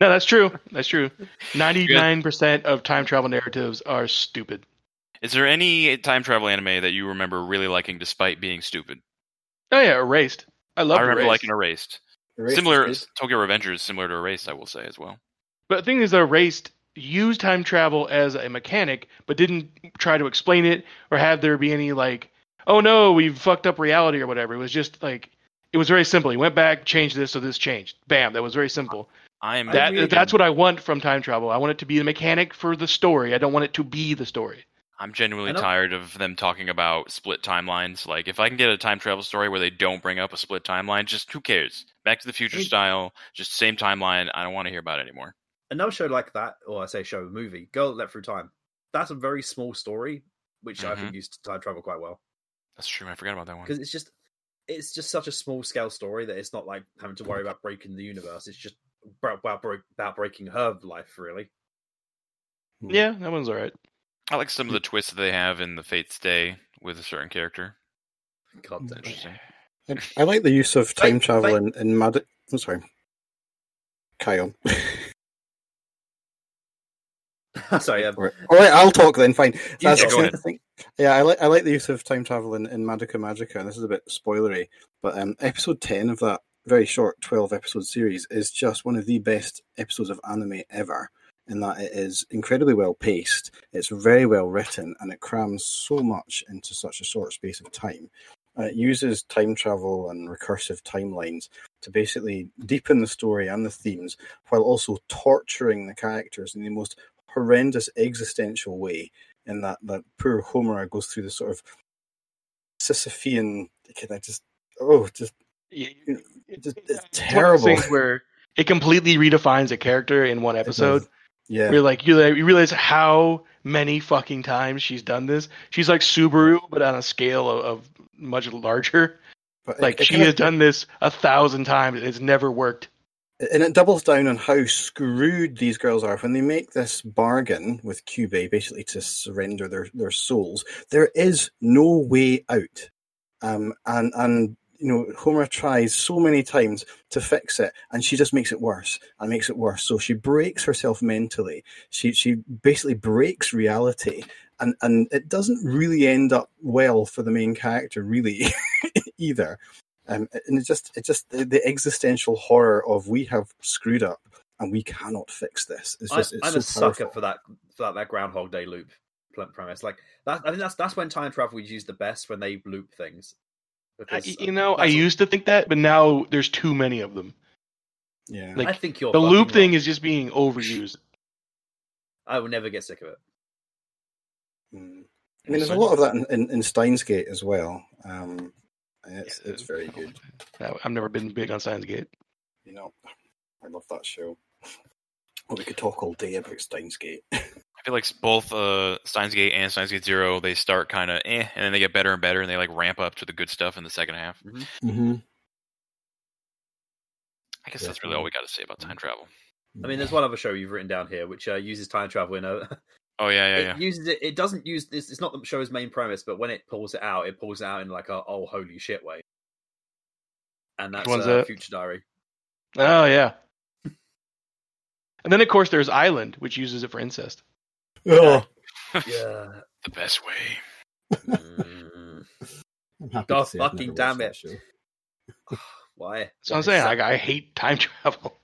that's true. 99% of time travel narratives are stupid. Is there any time travel anime that you remember really liking despite being stupid? Oh yeah, Erased. I remember liking Erased. Similar, Tokyo Revengers is similar to Erased, I will say as well. But the thing is, Erased used time travel as a mechanic, but didn't try to explain it or have there be any like, oh no, we've fucked up reality or whatever. It was just like, it was very simple. He went back, changed this, so this changed. Bam, that was very simple. That's what I want from time travel. I want it to be the mechanic for the story. I don't want it to be the story. I'm genuinely tired of them talking about split timelines. Like, if I can get a time travel story where they don't bring up a split timeline, just who cares? Back to the Future style, just same timeline. I don't want to hear about it anymore. Another show like that, or I say show, movie, Girl That Leapt Through Time. That's a very small story, which I think used time travel quite well. That's true. I forgot about that one. Because it's just such a small scale story that it's not like having to worry about breaking the universe. It's just about breaking her life, really. Yeah, that one's all right. I like some of the twists that they have in the Fate's Day with a certain character. God, that's interesting. I like the use of time travel in Mad. I'm sorry. Carry on. Sorry. All right, I'll talk then. Fine. That's interesting. Yeah, I like the use of time travel in Madoka Magica. This is a bit spoilery, but episode 10 of that very short 12-episode series is just one of the best episodes of anime ever. In that it is incredibly well paced, it's very well written, and it crams so much into such a short space of time. It uses time travel and recursive timelines to basically deepen the story and the themes, while also torturing the characters in the most horrendous existential way, in that poor Homer goes through this sort of Sisyphean... It's terrible. Where it completely redefines a character in one episode. Yeah. We're like, you realize how many fucking times she's done this. She's like Subaru, but on a scale of much larger. But she has done this 1,000 times. It's never worked. And it doubles down on how screwed these girls are when they make this bargain with Kyubey, basically to surrender their souls. There is no way out. And you know, Homer tries so many times to fix it, and she just makes it worse and makes it worse. So she breaks herself mentally. She basically breaks reality, and it doesn't really end up well for the main character, really, either. And it's just the existential horror of we have screwed up and we cannot fix this. I'm a sucker for that Groundhog Day loop premise. Like that, I think that's when time travel is used the best, when they loop things. Because, I used to think that, but now there's too many of them. Yeah, like, I think the loop thing is just being overused. I will never get sick of it. I mean, there's a lot of that in Steins Gate as well. It's very good. I've never been big on Steins Gate. You know, I love that show. Well, we could talk all day about Steins Gate. I feel like both Steins Gate and Steins Gate Zero, they start kind of and then they get better and better, and they like ramp up to the good stuff in the second half. Mm-hmm. I guess that's really all we got to say about time travel. I mean, there's one other show you've written down here which uses time travel in a... Oh yeah. Uses it. It doesn't use this. It's not the show's main premise, but when it pulls it out in like a oh holy shit way. And that's Future Diary. Oh yeah. And then of course there's Island, which uses it for incest. Oh yeah, the best way. God fucking damn it! Why? So I'm saying I hate time travel.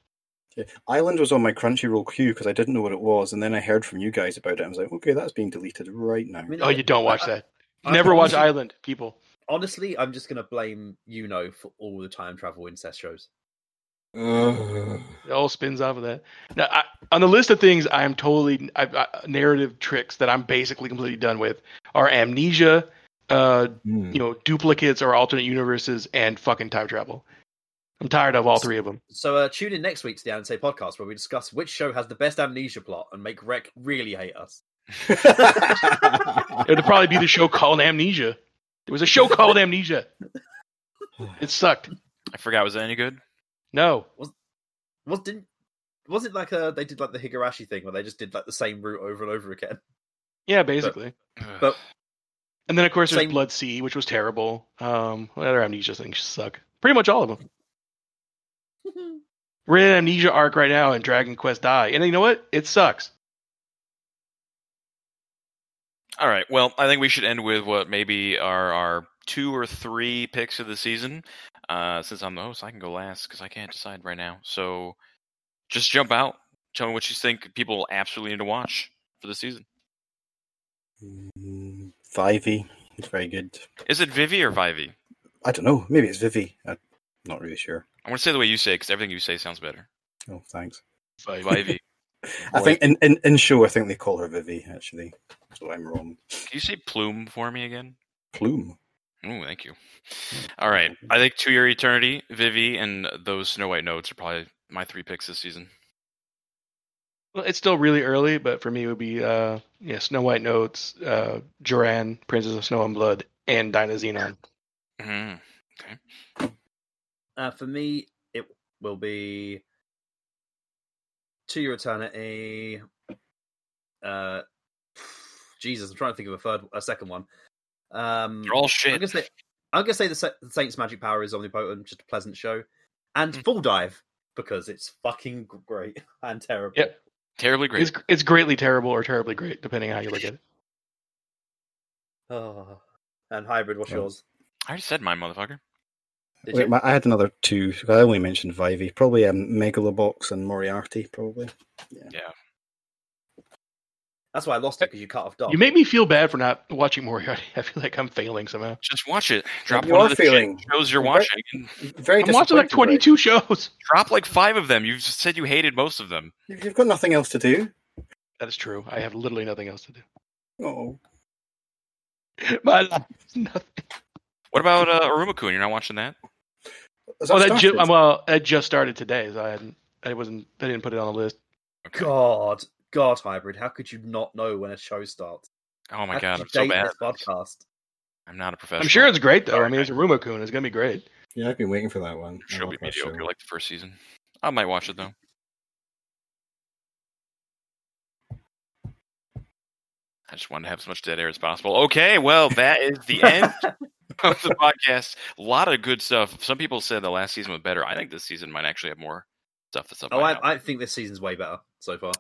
Yeah. Island was on my Crunchyroll queue because I didn't know what it was, and then I heard from you guys about it. I was like, okay, that's being deleted right now. I mean, you don't watch that. Never watch Island, people. Honestly, I'm just going to blame for all the time travel incest shows. It all spins off of that. Now, on the list of things I'm totally... narrative tricks that I'm basically completely done with are amnesia, duplicates or alternate universes, and fucking time travel. I'm tired of all three of them. So tune in next week to the Ansei podcast where we discuss which show has the best amnesia plot and make Rec really hate us. It'll probably be the show called Amnesia. There was a show called Amnesia. It sucked. I forgot. Was it any good? No. Was it like they did like the Higurashi thing where they just did like the same route over and over again? Yeah, basically. But and then of course there's Blood Sea, which was terrible. What other amnesia things suck? Pretty much all of them. We're in an amnesia arc right now in Dragon Quest I, and you know what? It sucks. All right. Well, I think we should end with what maybe are our 2 or 3 picks of the season. Since I'm the host, I can go last because I can't decide right now. So just jump out. Tell me what you think people absolutely need to watch for the season. Vivy. It's very good. Is it Vivy or Vivy? I don't know. Maybe it's Vivy. I'm not really sure. I want to say the way you say it, because everything you say sounds better. Oh, thanks. Vivy. I think in show, I think they call her Vivy, actually. So I'm wrong. Can you say Plume for me again? Plume. Oh, thank you. All right. I think To Your Eternity, Vivy, and those Snow White notes are probably my 3 picks this season. Well, it's still really early, but for me it would be Snow White notes, Joran, Princess of Snow and Blood, and DynaZenon. Mm-hmm. Okay. For me, it will be To Your Eternity. Jesus, I'm trying to think of a second one. You're all shit. I'm gonna say the Saint's Magic Power is omnipotent. Just a pleasant show, and Full Dive because it's fucking great and terrible. Yep. Terribly great. It's greatly terrible or terribly great, depending on how you look at it. Oh, and Hybrid, what's yours? I already said mine, motherfucker. Wait, I had another 2. I only mentioned Vivy. Probably Megalobox and Moriarty, probably. Yeah. That's why I lost it, because you cut off Dom. You made me feel bad for not watching Moriarty. I feel like I'm failing somehow. Just watch it. Drop one of the shows you're watching. I'm watching like 22 shows. Drop like 5 of them. You just said you hated most of them. You've got nothing else to do. That is true. I have literally nothing else to do. Oh. My life is nothing. What about Aruma-kun? You're not watching that? That just started today. So I didn't put it on the list. Okay. God, Hybrid! How could you not know when a show starts? Oh my God! I'm so bad. This podcast. I'm not a professional. I'm sure it's great though. It's Aruma-kun. It's gonna be great. Yeah, I've been waiting for that one. She'll be mediocre like the first season. I might watch it though. I just wanted to have as much dead air as possible. Okay, well, that is the end of the podcast. A lot of good stuff. Some people said the last season was better. I think this season might actually have more stuff that's up. Oh, I think this season's way better so far.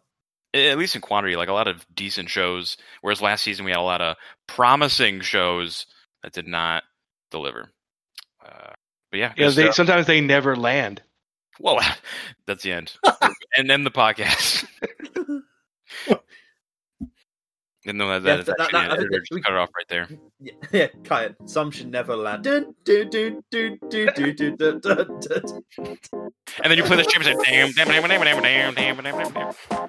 At least in quantity, like a lot of decent shows. Whereas last season we had a lot of promising shows that did not deliver. But yeah sometimes they never land. Well, that's the end. And then the podcast. No, that cut it off right there. Yeah, cut it. Some should never land. And then you play this chip and say, damn.